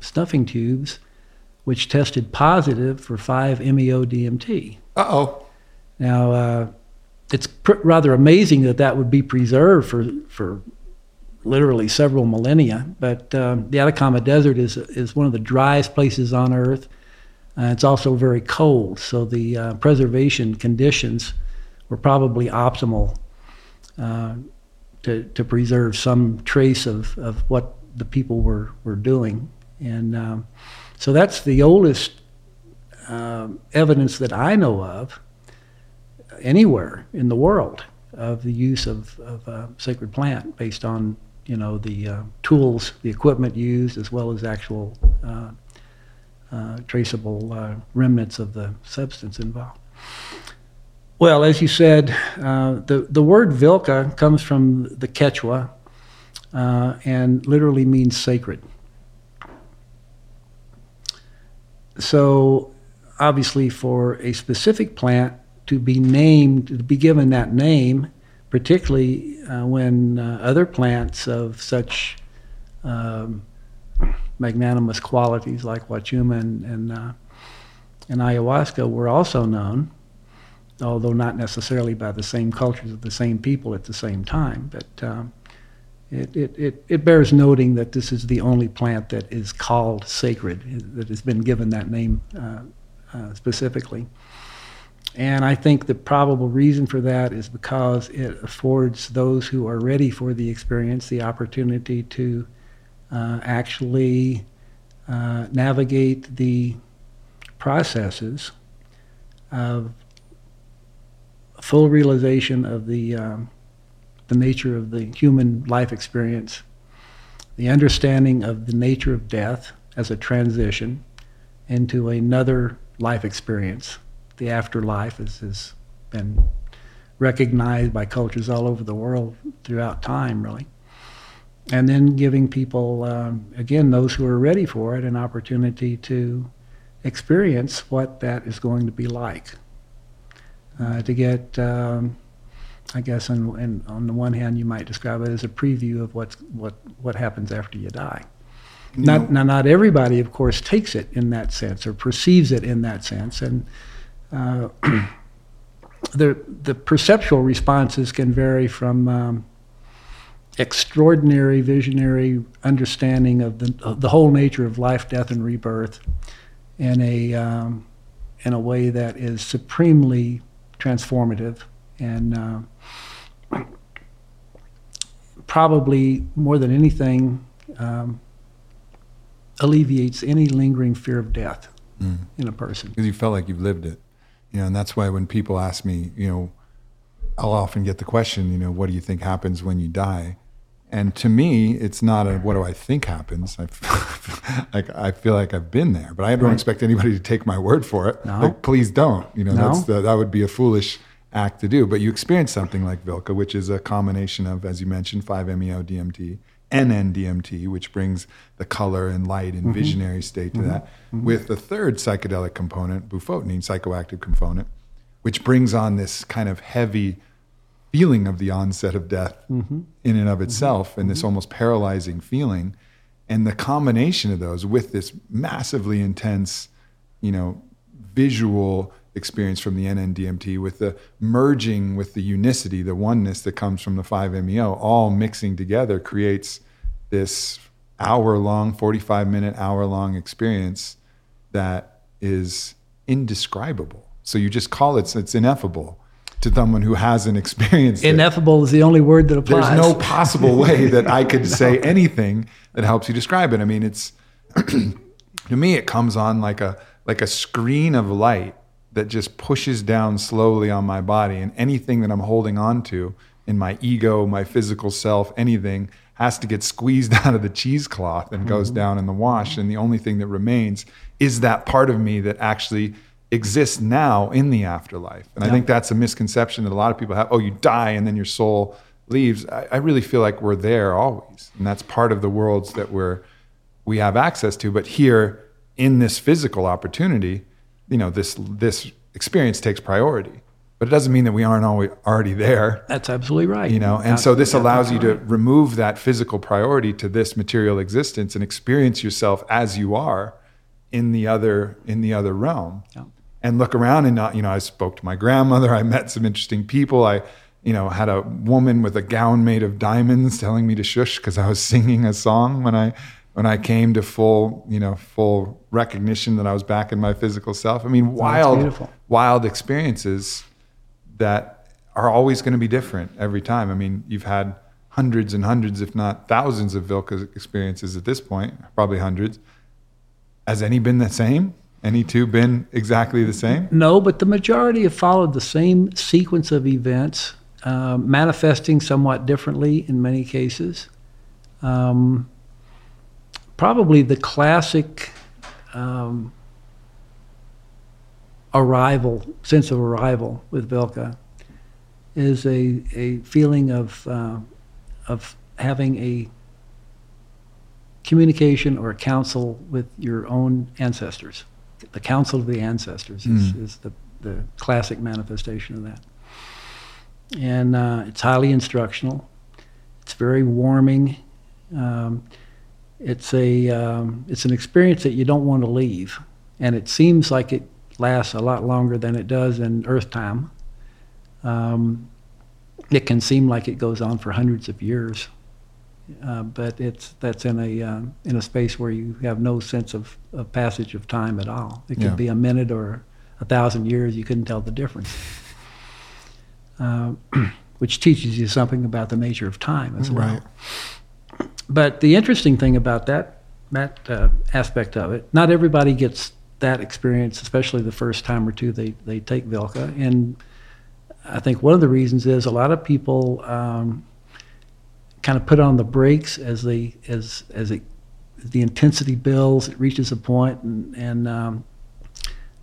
snuffing tubes, which tested positive for 5-MeO-DMT. Uh-oh. Now, it's rather amazing that would be preserved for literally several millennia, but the Atacama Desert is one of the driest places on Earth. It's also very cold, so the preservation conditions were probably optimal to preserve some trace of what the people were doing. And so that's the oldest evidence that I know of anywhere in the world of the use of a sacred plant based on, the tools, the equipment used, as well as actual traceable remnants of the substance involved. Well, as you said, the word Vilca comes from the Quechua and literally means sacred. So obviously for a specific plant, to be given that name, particularly when other plants of such magnanimous qualities like Huachuma and ayahuasca were also known, although not necessarily by the same cultures of the same people at the same time. But it bears noting that this is the only plant that is called sacred, that has been given that name specifically. And I think the probable reason for that is because it affords those who are ready for the experience the opportunity to actually navigate the processes of full realization of the nature of the human life experience, the understanding of the nature of death as a transition into another life experience. The afterlife has been recognized by cultures all over the world throughout time, really. And then giving people, again, those who are ready for it, an opportunity to experience what that is going to be like. To get, I guess, on the one hand, you might describe it as a preview of what happens after you die. Not everybody, of course, takes it in that sense or perceives it in that sense. And the perceptual responses can vary from extraordinary visionary understanding of the whole nature of life, death, and rebirth in a way that is supremely transformative and probably more than anything alleviates any lingering fear of death in a person. Because you felt like you've lived it. And that's why when people ask me, I'll often get the question, what do you think happens when you die? And to me, it's not a what do I think happens. I feel like I've been there, but I don't expect anybody to take my word for it. No. Like, please don't. No. That would be a foolish act to do. But you experience something like Vilca, which is a combination of, as you mentioned, 5-MeO-DMT, NN-DMT, which brings the color and light and visionary state to that, with the third psychedelic component, bufotenine, psychoactive component, which brings on this kind of heavy feeling of the onset of death in and of itself, and this almost paralyzing feeling. And the combination of those with this massively intense, you know, visual experience from the NN-DMT, with the merging with the unicity, the oneness that comes from the 5-MeO, all mixing together creates this hour-long, 45-minute, hour-long experience that is indescribable. So you just call it, it's ineffable to someone who hasn't experienced it. Ineffable is the only word that applies. There's no possible way that I could say anything that helps you describe it. I mean, it's, to me, it comes on like a screen of light that just pushes down slowly on my body, and anything that I'm holding on to in my ego, my physical self, anything has to get squeezed out of the cheesecloth and goes down in the wash. And the only thing that remains is that part of me that actually exists now in the afterlife. And I think that's a misconception that a lot of people have. Oh, you die and then your soul leaves. I really feel like we're there always. And that's part of the worlds that we have access to. But here in this physical opportunity, you know, this experience takes priority, but it doesn't mean that we aren't already there. That's absolutely right. You know, and so this allows you to remove that physical priority to this material existence and experience yourself as you are in the other realm. Yeah. And look around and not, you know, I spoke to my grandmother, I met some interesting people. I, you know, had a woman with a gown made of diamonds telling me to shush because I was singing a song when I came to full recognition that I was back in my physical self. I mean, wild experiences that are always going to be different every time. I mean, you've had hundreds and hundreds, if not thousands of Vilca experiences at this point, probably hundreds. Has any been the same? Any two been exactly the same? No, but the majority have followed the same sequence of events, manifesting somewhat differently in many cases. Probably the classic sense of arrival with Vilca is a feeling of having a communication or a council with your own ancestors. The council of the ancestors is the classic manifestation of that. And it's highly instructional. It's very warming. It's an experience that you don't want to leave, and it seems like it lasts a lot longer than it does in Earth time. It can seem like it goes on for hundreds of years, but that's in a space where you have no sense of passage of time at all. It could be a minute or 1,000 years; you couldn't tell the difference. Which teaches you something about the nature of time as well. Right. But the interesting thing about that aspect of it, not everybody gets that experience, especially the first time or two they take Vilca. And I think one of the reasons is a lot of people kind of put on the brakes as the intensity builds. It reaches a point, and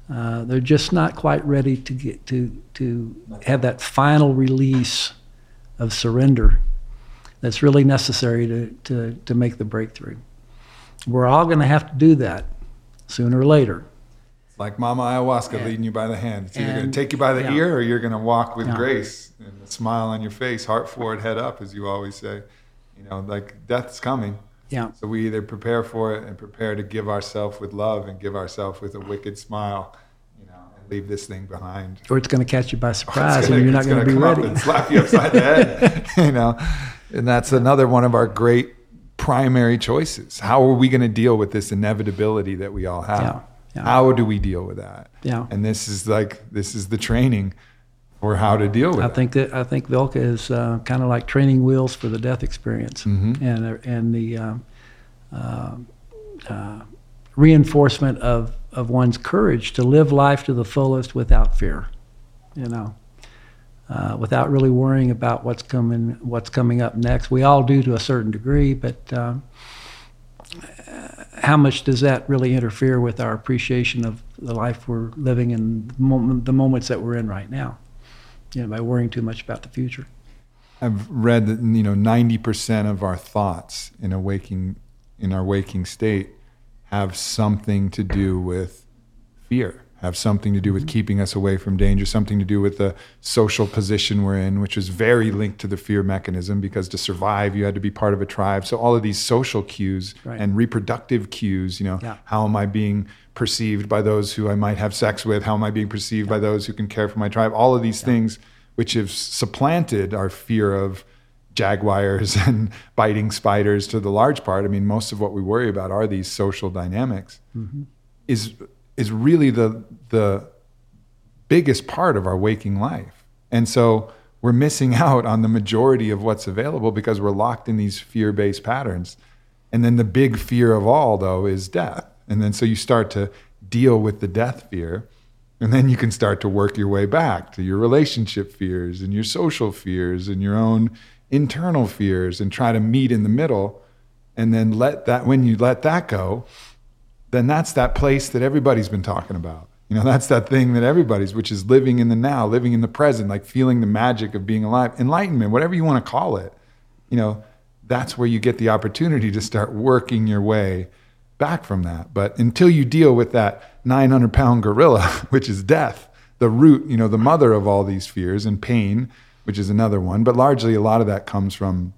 they're just not quite ready to get to have that final release of surrender that's really necessary to make the breakthrough. We're all going to have to do that sooner or later. It's like Mama Ayahuasca leading you by the hand. It's either going to take you by the ear, or you're going to walk with grace and a smile on your face, heart forward, head up, as you always say. You know, like death's coming. Yeah. So we either prepare for it and prepare to give ourselves with love and give ourselves with a wicked smile, you know, and leave this thing behind. Or it's going to catch you by surprise, and you're not going to be ready. It's going to come up and slap you upside the head, you know. And that's another one of our great primary choices. How are we going to deal with this inevitability that we all have? Yeah, yeah. How do we deal with that? Yeah. And this is the training for how to deal with it. I think Vilca is kind of like training wheels for the death experience, and the reinforcement of one's courage to live life to the fullest without fear, you know. Without really worrying about what's coming up next. We all do to a certain degree, but how much does that really interfere with our appreciation of the life we're living and the moments that we're in right now, you know, by worrying too much about the future? I've read that, you know, 90% of our thoughts in our waking state have something to do with fear, have something to do with keeping us away from danger, something to do with the social position we're in, which was very linked to the fear mechanism, because to survive, you had to be part of a tribe. So all of these social cues and reproductive cues, you know, how am I being perceived by those who I might have sex with? How am I being perceived by those who can care for my tribe? All of these things which have supplanted our fear of jaguars and biting spiders to the large part. I mean, most of what we worry about are these social dynamics. Mm-hmm. Is really the biggest part of our waking life. And so we're missing out on the majority of what's available because we're locked in these fear-based patterns. And then the big fear of all, though, is death. And then so you start to deal with the death fear, and then you can start to work your way back to your relationship fears and your social fears and your own internal fears and try to meet in the middle. And then let that, when you let that go, then that's that place that everybody's been talking about. You know, that's that thing that everybody's, which is living in the now, living in the present, like feeling the magic of being alive, enlightenment, whatever you want to call it. You know, that's where you get the opportunity to start working your way back from that. But until you deal with that 900-pound gorilla, which is death, the root, you know, the mother of all these fears, and pain, which is another one, but largely a lot of that comes from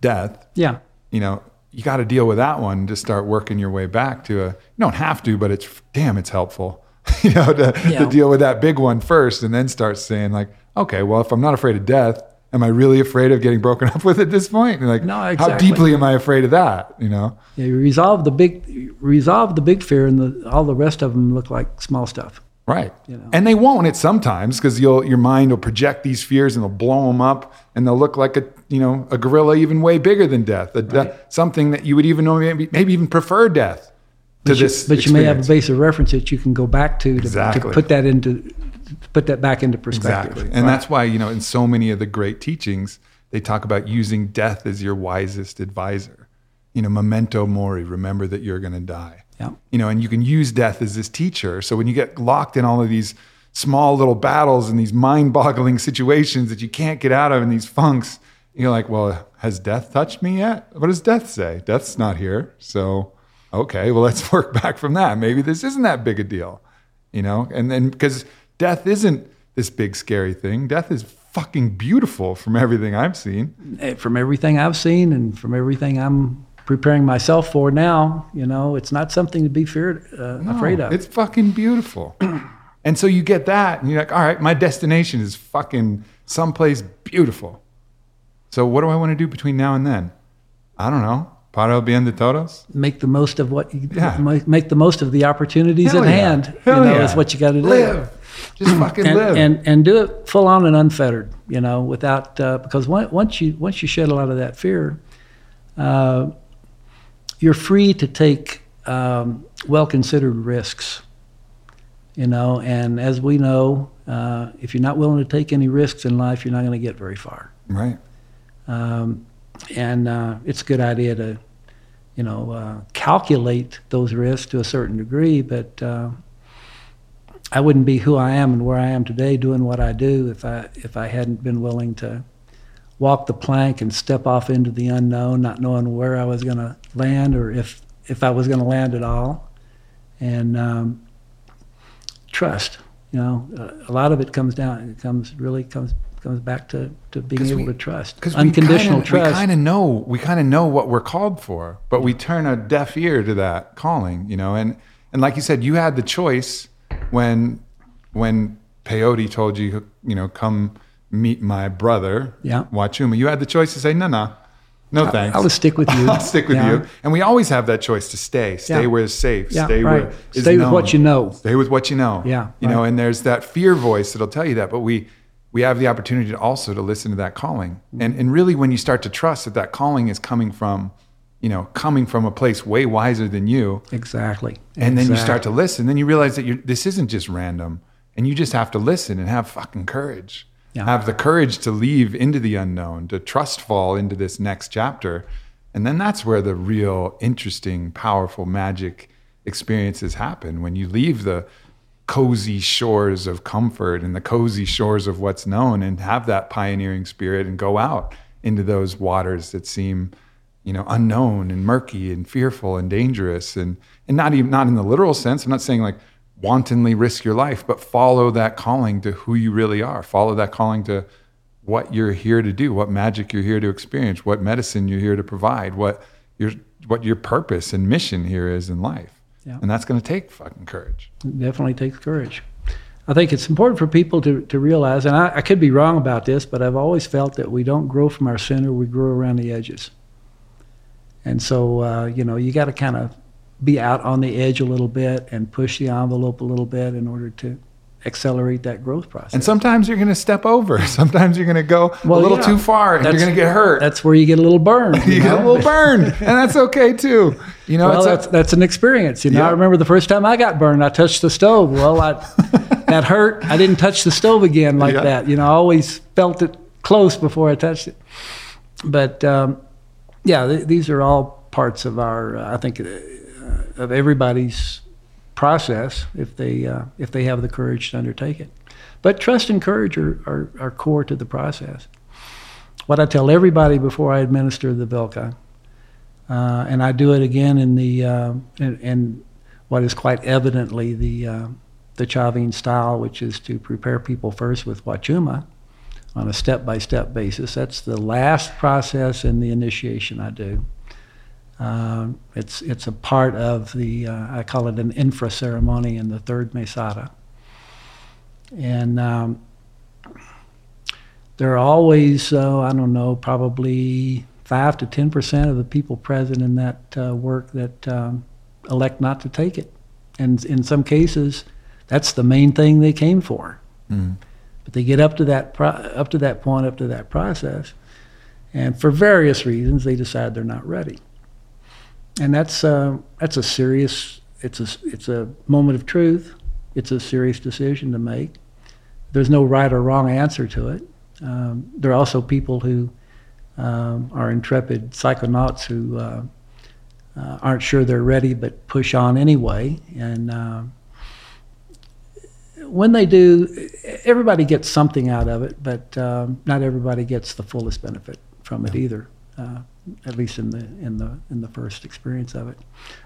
death. Yeah. You know, you got to deal with that one to start working your way back to a, you don't have to, but it's, damn, it's helpful, you know, to deal with that big one first and then start saying like, okay, well, if I'm not afraid of death, am I really afraid of getting broken up with at this point? And like, no, exactly. How deeply am I afraid of that? You know? Yeah, you resolve the big fear and all the rest of them look like small stuff. Right. You know? And they won't at sometimes because your mind will project these fears and they'll blow them up and they'll look like a gorilla even way bigger than death, something that you would even know maybe even prefer death to this. But you may have a base of reference that you can go back to put that back into perspective. Exactly. And that's why, you know, in so many of the great teachings, they talk about using death as your wisest advisor. You know, memento mori, remember that you're going to die. Yeah. You know, and you can use death as this teacher. So when you get locked in all of these small little battles and these mind-boggling situations that you can't get out of and these funks, you're like, well, has death touched me yet? What does death say? Death's not here. So, okay, well, let's work back from that. Maybe this isn't that big a deal, you know? And then because death isn't this big, scary thing. Death is fucking beautiful from everything I've seen. From everything I've seen and from everything I'm preparing myself for now, you know, it's not something to be afraid of. It's fucking beautiful. And so you get that and you're like, all right, my destination is fucking someplace beautiful. So what do I want to do between now and then? I don't know. Para el bien de todos? Make the most of what you make the most of the opportunities at hand. Hell, you know, is what you got to do. Live. Just fucking live. And do it full on and unfettered, you know, without because once you shed a lot of that fear, you're free to take well-considered risks, you know, and as we know, if you're not willing to take any risks in life, you're not going to get very far. Right. And it's a good idea to, you know, calculate those risks to a certain degree, but I wouldn't be who I am and where I am today doing what I do if I hadn't been willing to walk the plank and step off into the unknown, not knowing where I was going to land or if I was going to land at all. And trust, you know, a lot of it comes down, it comes back to being able to trust. Unconditional trust. We kind of know what we're called for, but we turn a deaf ear to that calling, you know. And like you said, you had the choice when Peyote told you, you know, come meet my brother, Huachuma. You had the choice to say, no, thanks. I'll stick with you. I'll stick with you. And we always have that choice to stay where it's safe, stay with what you know. Stay with what you know. Yeah, you know, and there's that fear voice that'll tell you that, but we have the opportunity to also to listen to that calling. And really when you start to trust that calling is coming from a place way wiser than you. Exactly. And then you start to listen, then you realize that this isn't just random and you just have to listen and have fucking courage. Yeah. Have the courage to leave into the unknown, to trust fall into this next chapter. And then that's where the real interesting, powerful magic experiences happen. When you leave the cozy shores of comfort and the cozy shores of what's known and have that pioneering spirit and go out into those waters that seem, you know, unknown and murky and fearful and dangerous and not in the literal sense. I'm not saying like wantonly risk your life, but follow that calling to who you really are. Follow that calling to what you're here to do, what magic you're here to experience, what medicine you're here to provide, what your purpose and mission here is in life. Yeah. And that's going to take fucking courage. It definitely takes courage. I think it's important for people to realize, and I could be wrong about this, but I've always felt that we don't grow from our center, we grow around the edges. And so, you got to kind of be out on the edge a little bit and push the envelope a little bit in order to accelerate that growth process. And sometimes you're going to step over. Sometimes you're going to go too far and you're going to get hurt. That's where you get a little burned. You get a little burned, and that's okay too. You know, that's an experience. You know, yeah. I remember the first time I got burned, I touched the stove. Well, that hurt. I didn't touch the stove again like that. You know, I always felt it close before I touched it. But these are all parts of our, I think, of everybody's process if they have the courage to undertake it. But trust and courage are core to the process. What I tell everybody before I administer the Vilca, and I do it again in the in what is quite evidently the Chavín style, which is to prepare people first with Huachuma on a step-by-step basis. That's the last process in the initiation I do. It's a part of the, I call it an infra ceremony in the third mesada. And there are always, probably 5 to 10% of the people present in that work that elect not to take it. And in some cases, that's the main thing they came for. Mm. But they get up to that process. And for various reasons, they decide they're not ready. And that's a serious, it's a moment of truth. It's a serious decision to make. There's no right or wrong answer to it. There are also people who are intrepid psychonauts who aren't sure they're ready but push on anyway. And when they do, everybody gets something out of it, but not everybody gets the fullest benefit from it either. At least in the first experience of it.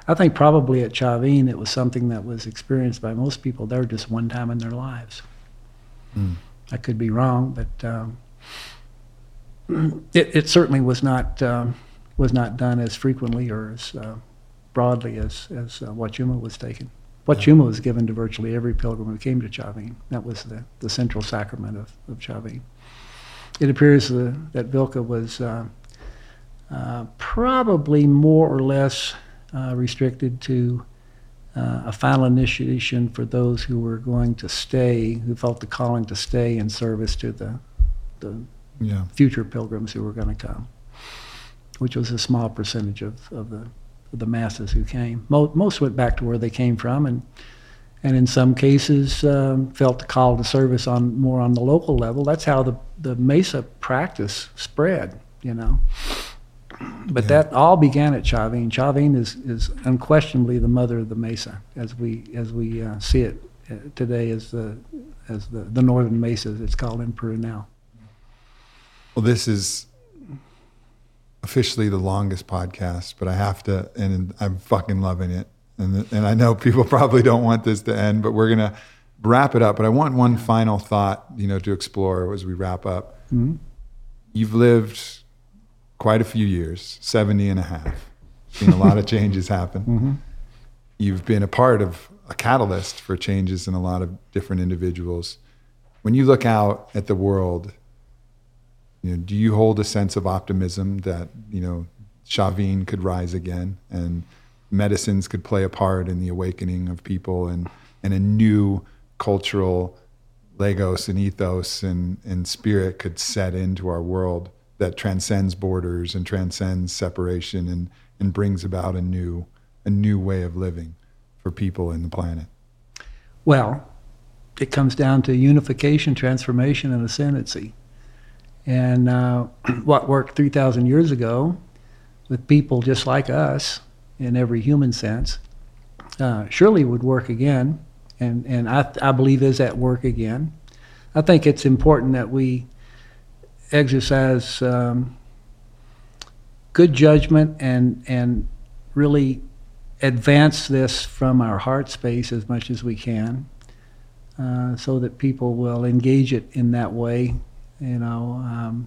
I think probably at Chavín it was something that was experienced by most people there just one time in their lives. Mm. I could be wrong, but it certainly was not done as frequently or as broadly as Huachuma was taken. Huachuma was given to virtually every pilgrim who came to Chavín. That was the central sacrament of Chavín. It appears that Vilca was probably more or less restricted to a final initiation for those who were going to stay, who felt the calling to stay in service to the future pilgrims who were going to come, which was a small percentage of the masses who came. Most went back to where they came from, and in some cases felt the call to service on the local level. That's how the Mesa practice spread, you know. But that all began at Chavín. Chavín is unquestionably the mother of the Mesa, as we see it today, as the Northern Mesa, it's called in Peru now. Well, this is officially the longest podcast, but I have to, and I'm fucking loving it. And I know people probably don't want this to end, but we're gonna wrap it up. But I want one final thought, to explore as we wrap up. Mm-hmm. You've lived quite a few years, 70 and a half. Seen a lot of changes happen. Mm-hmm. You've been a part of a catalyst for changes in a lot of different individuals. When you look out at the world, do you hold a sense of optimism that, Chavín could rise again and medicines could play a part in the awakening of people and a new cultural logos and ethos and spirit could set into our world that transcends borders and transcends separation and brings about a new way of living for people in the planet? Well, it comes down to unification, transformation, and ascendancy. And what worked 3,000 years ago with people just like us in every human sense surely would work again, and I believe is at work again. I think it's important that we exercise good judgment and really advance this from our heart space as much as we can, so that people will engage it in that way. You know,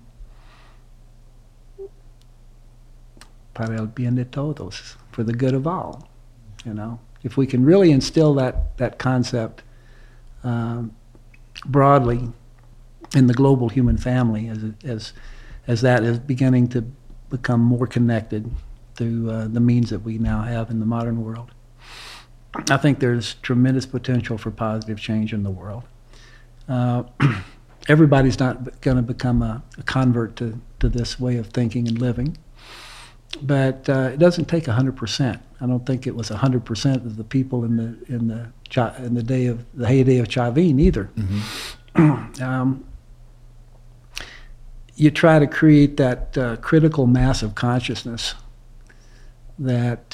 para el bien de todos, for the good of all. You know, if we can really instill that concept broadly in the global human family, as that is beginning to become more connected to the means that we now have in the modern world, I think there's tremendous potential for positive change in the world. Everybody's not going to become a convert to this way of thinking and living, but it doesn't take 100%. I don't think it was 100% of the people in the heyday of Chavín either. Mm-hmm. You try to create that critical mass of consciousness that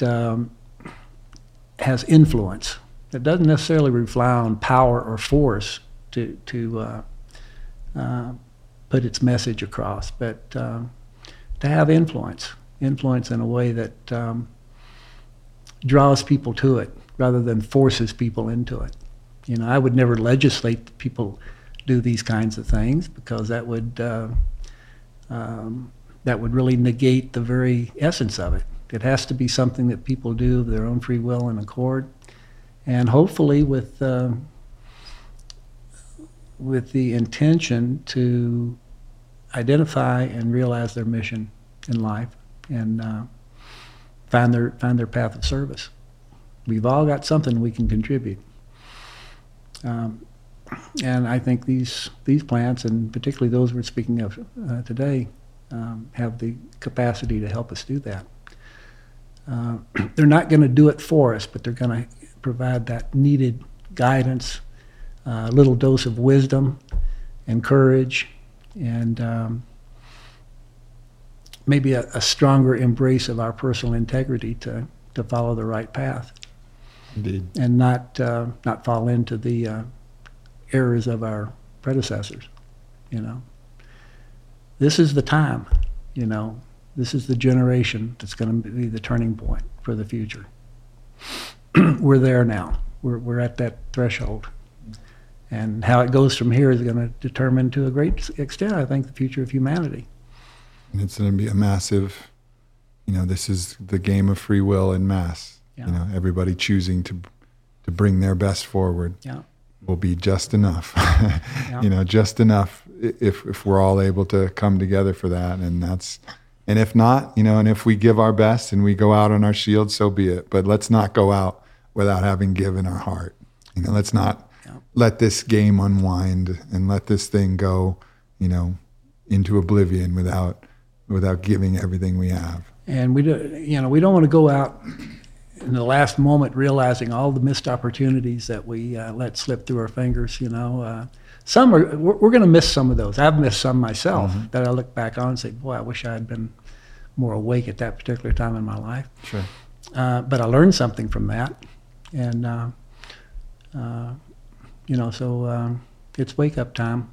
has influence. It doesn't necessarily rely on power or force to put its message across, but to have influence in a way that draws people to it rather than forces people into it. You know, I would never legislate that people do these kinds of things, because that would really negate the very essence of it. It has to be something that people do of their own free will and accord, and hopefully with the intention to identify and realize their mission in life and find their path of service. We've all got something we can contribute. And I think these plants, and particularly those we're speaking of today, have the capacity to help us do that. They're not going to do it for us, but they're going to provide that needed guidance, a little dose of wisdom and courage, and maybe a stronger embrace of our personal integrity to follow the right path. Indeed. And not fall into the errors of our predecessors. You know, this is the time. You know, this is the generation that's going to be the turning point for the future. We're there now. We're at that threshold, and how it goes from here is going to determine, to a great extent, I think, the future of humanity. And it's going to be a massive, you know, this is the game of free will en masse. Yeah. You know, everybody choosing to bring their best forward. Yeah. Will be just enough. Yeah. You know, just enough if we're all able to come together for that. And if not, you know, and if we give our best and we go out on our shield, so be it. But let's not go out without having given our heart. You know, let's not let this game unwind and let this thing go, you know, into oblivion without giving everything we have. And we don't want to go out in the last moment realizing all the missed opportunities that we let slip through our fingers. You know, we're going to miss some of those. I've missed some myself, mm-hmm. that I look back on and say, boy, I wish I had been more awake at that particular time in my life. Sure. But I learned something from that, and you know, so it's wake up time.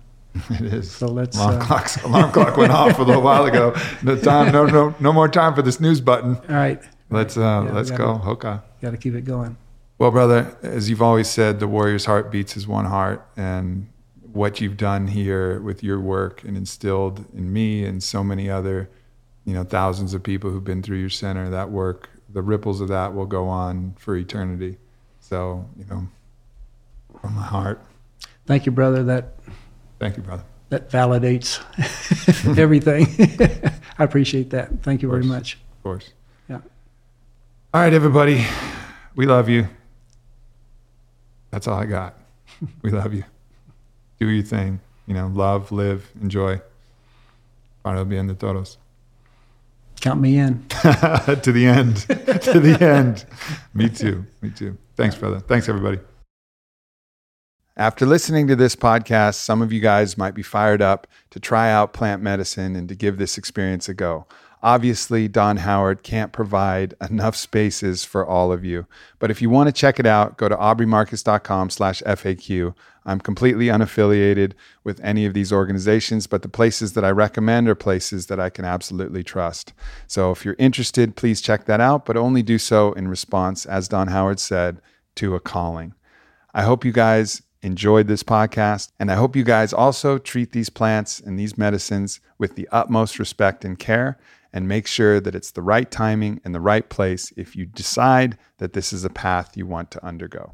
It is. So let's alarm clock went off a little while ago. No more time for the snooze button. All right. Let's go. Hoka. Got to keep it going. Well, brother, as you've always said, the warrior's heart beats as one heart, and what you've done here with your work and instilled in me and so many other, you know, thousands of people who've been through your center, that work, the ripples of that will go on for eternity. So, you know, from my heart. Thank you, brother. Thank you, brother. That validates everything. I appreciate that. Thank you very much. Of course. Yeah. All right, everybody. We love you. That's all I got. We love you. Do your thing. You know, love, live, enjoy. Para el bien de todos. Count me in. To the end. To the end. Me too. Me too. Thanks, brother. Thanks, everybody. After listening to this podcast, some of you guys might be fired up to try out plant medicine and to give this experience a go. Obviously, Don Howard can't provide enough spaces for all of you. But if you want to check it out, go to aubrymarcus.com/FAQ. I'm completely unaffiliated with any of these organizations, but the places that I recommend are places that I can absolutely trust. So if you're interested, please check that out, but only do so in response, as Don Howard said, to a calling. I hope you guys enjoyed this podcast, and I hope you guys also treat these plants and these medicines with the utmost respect and care, and make sure that it's the right timing and the right place if you decide that this is a path you want to undergo.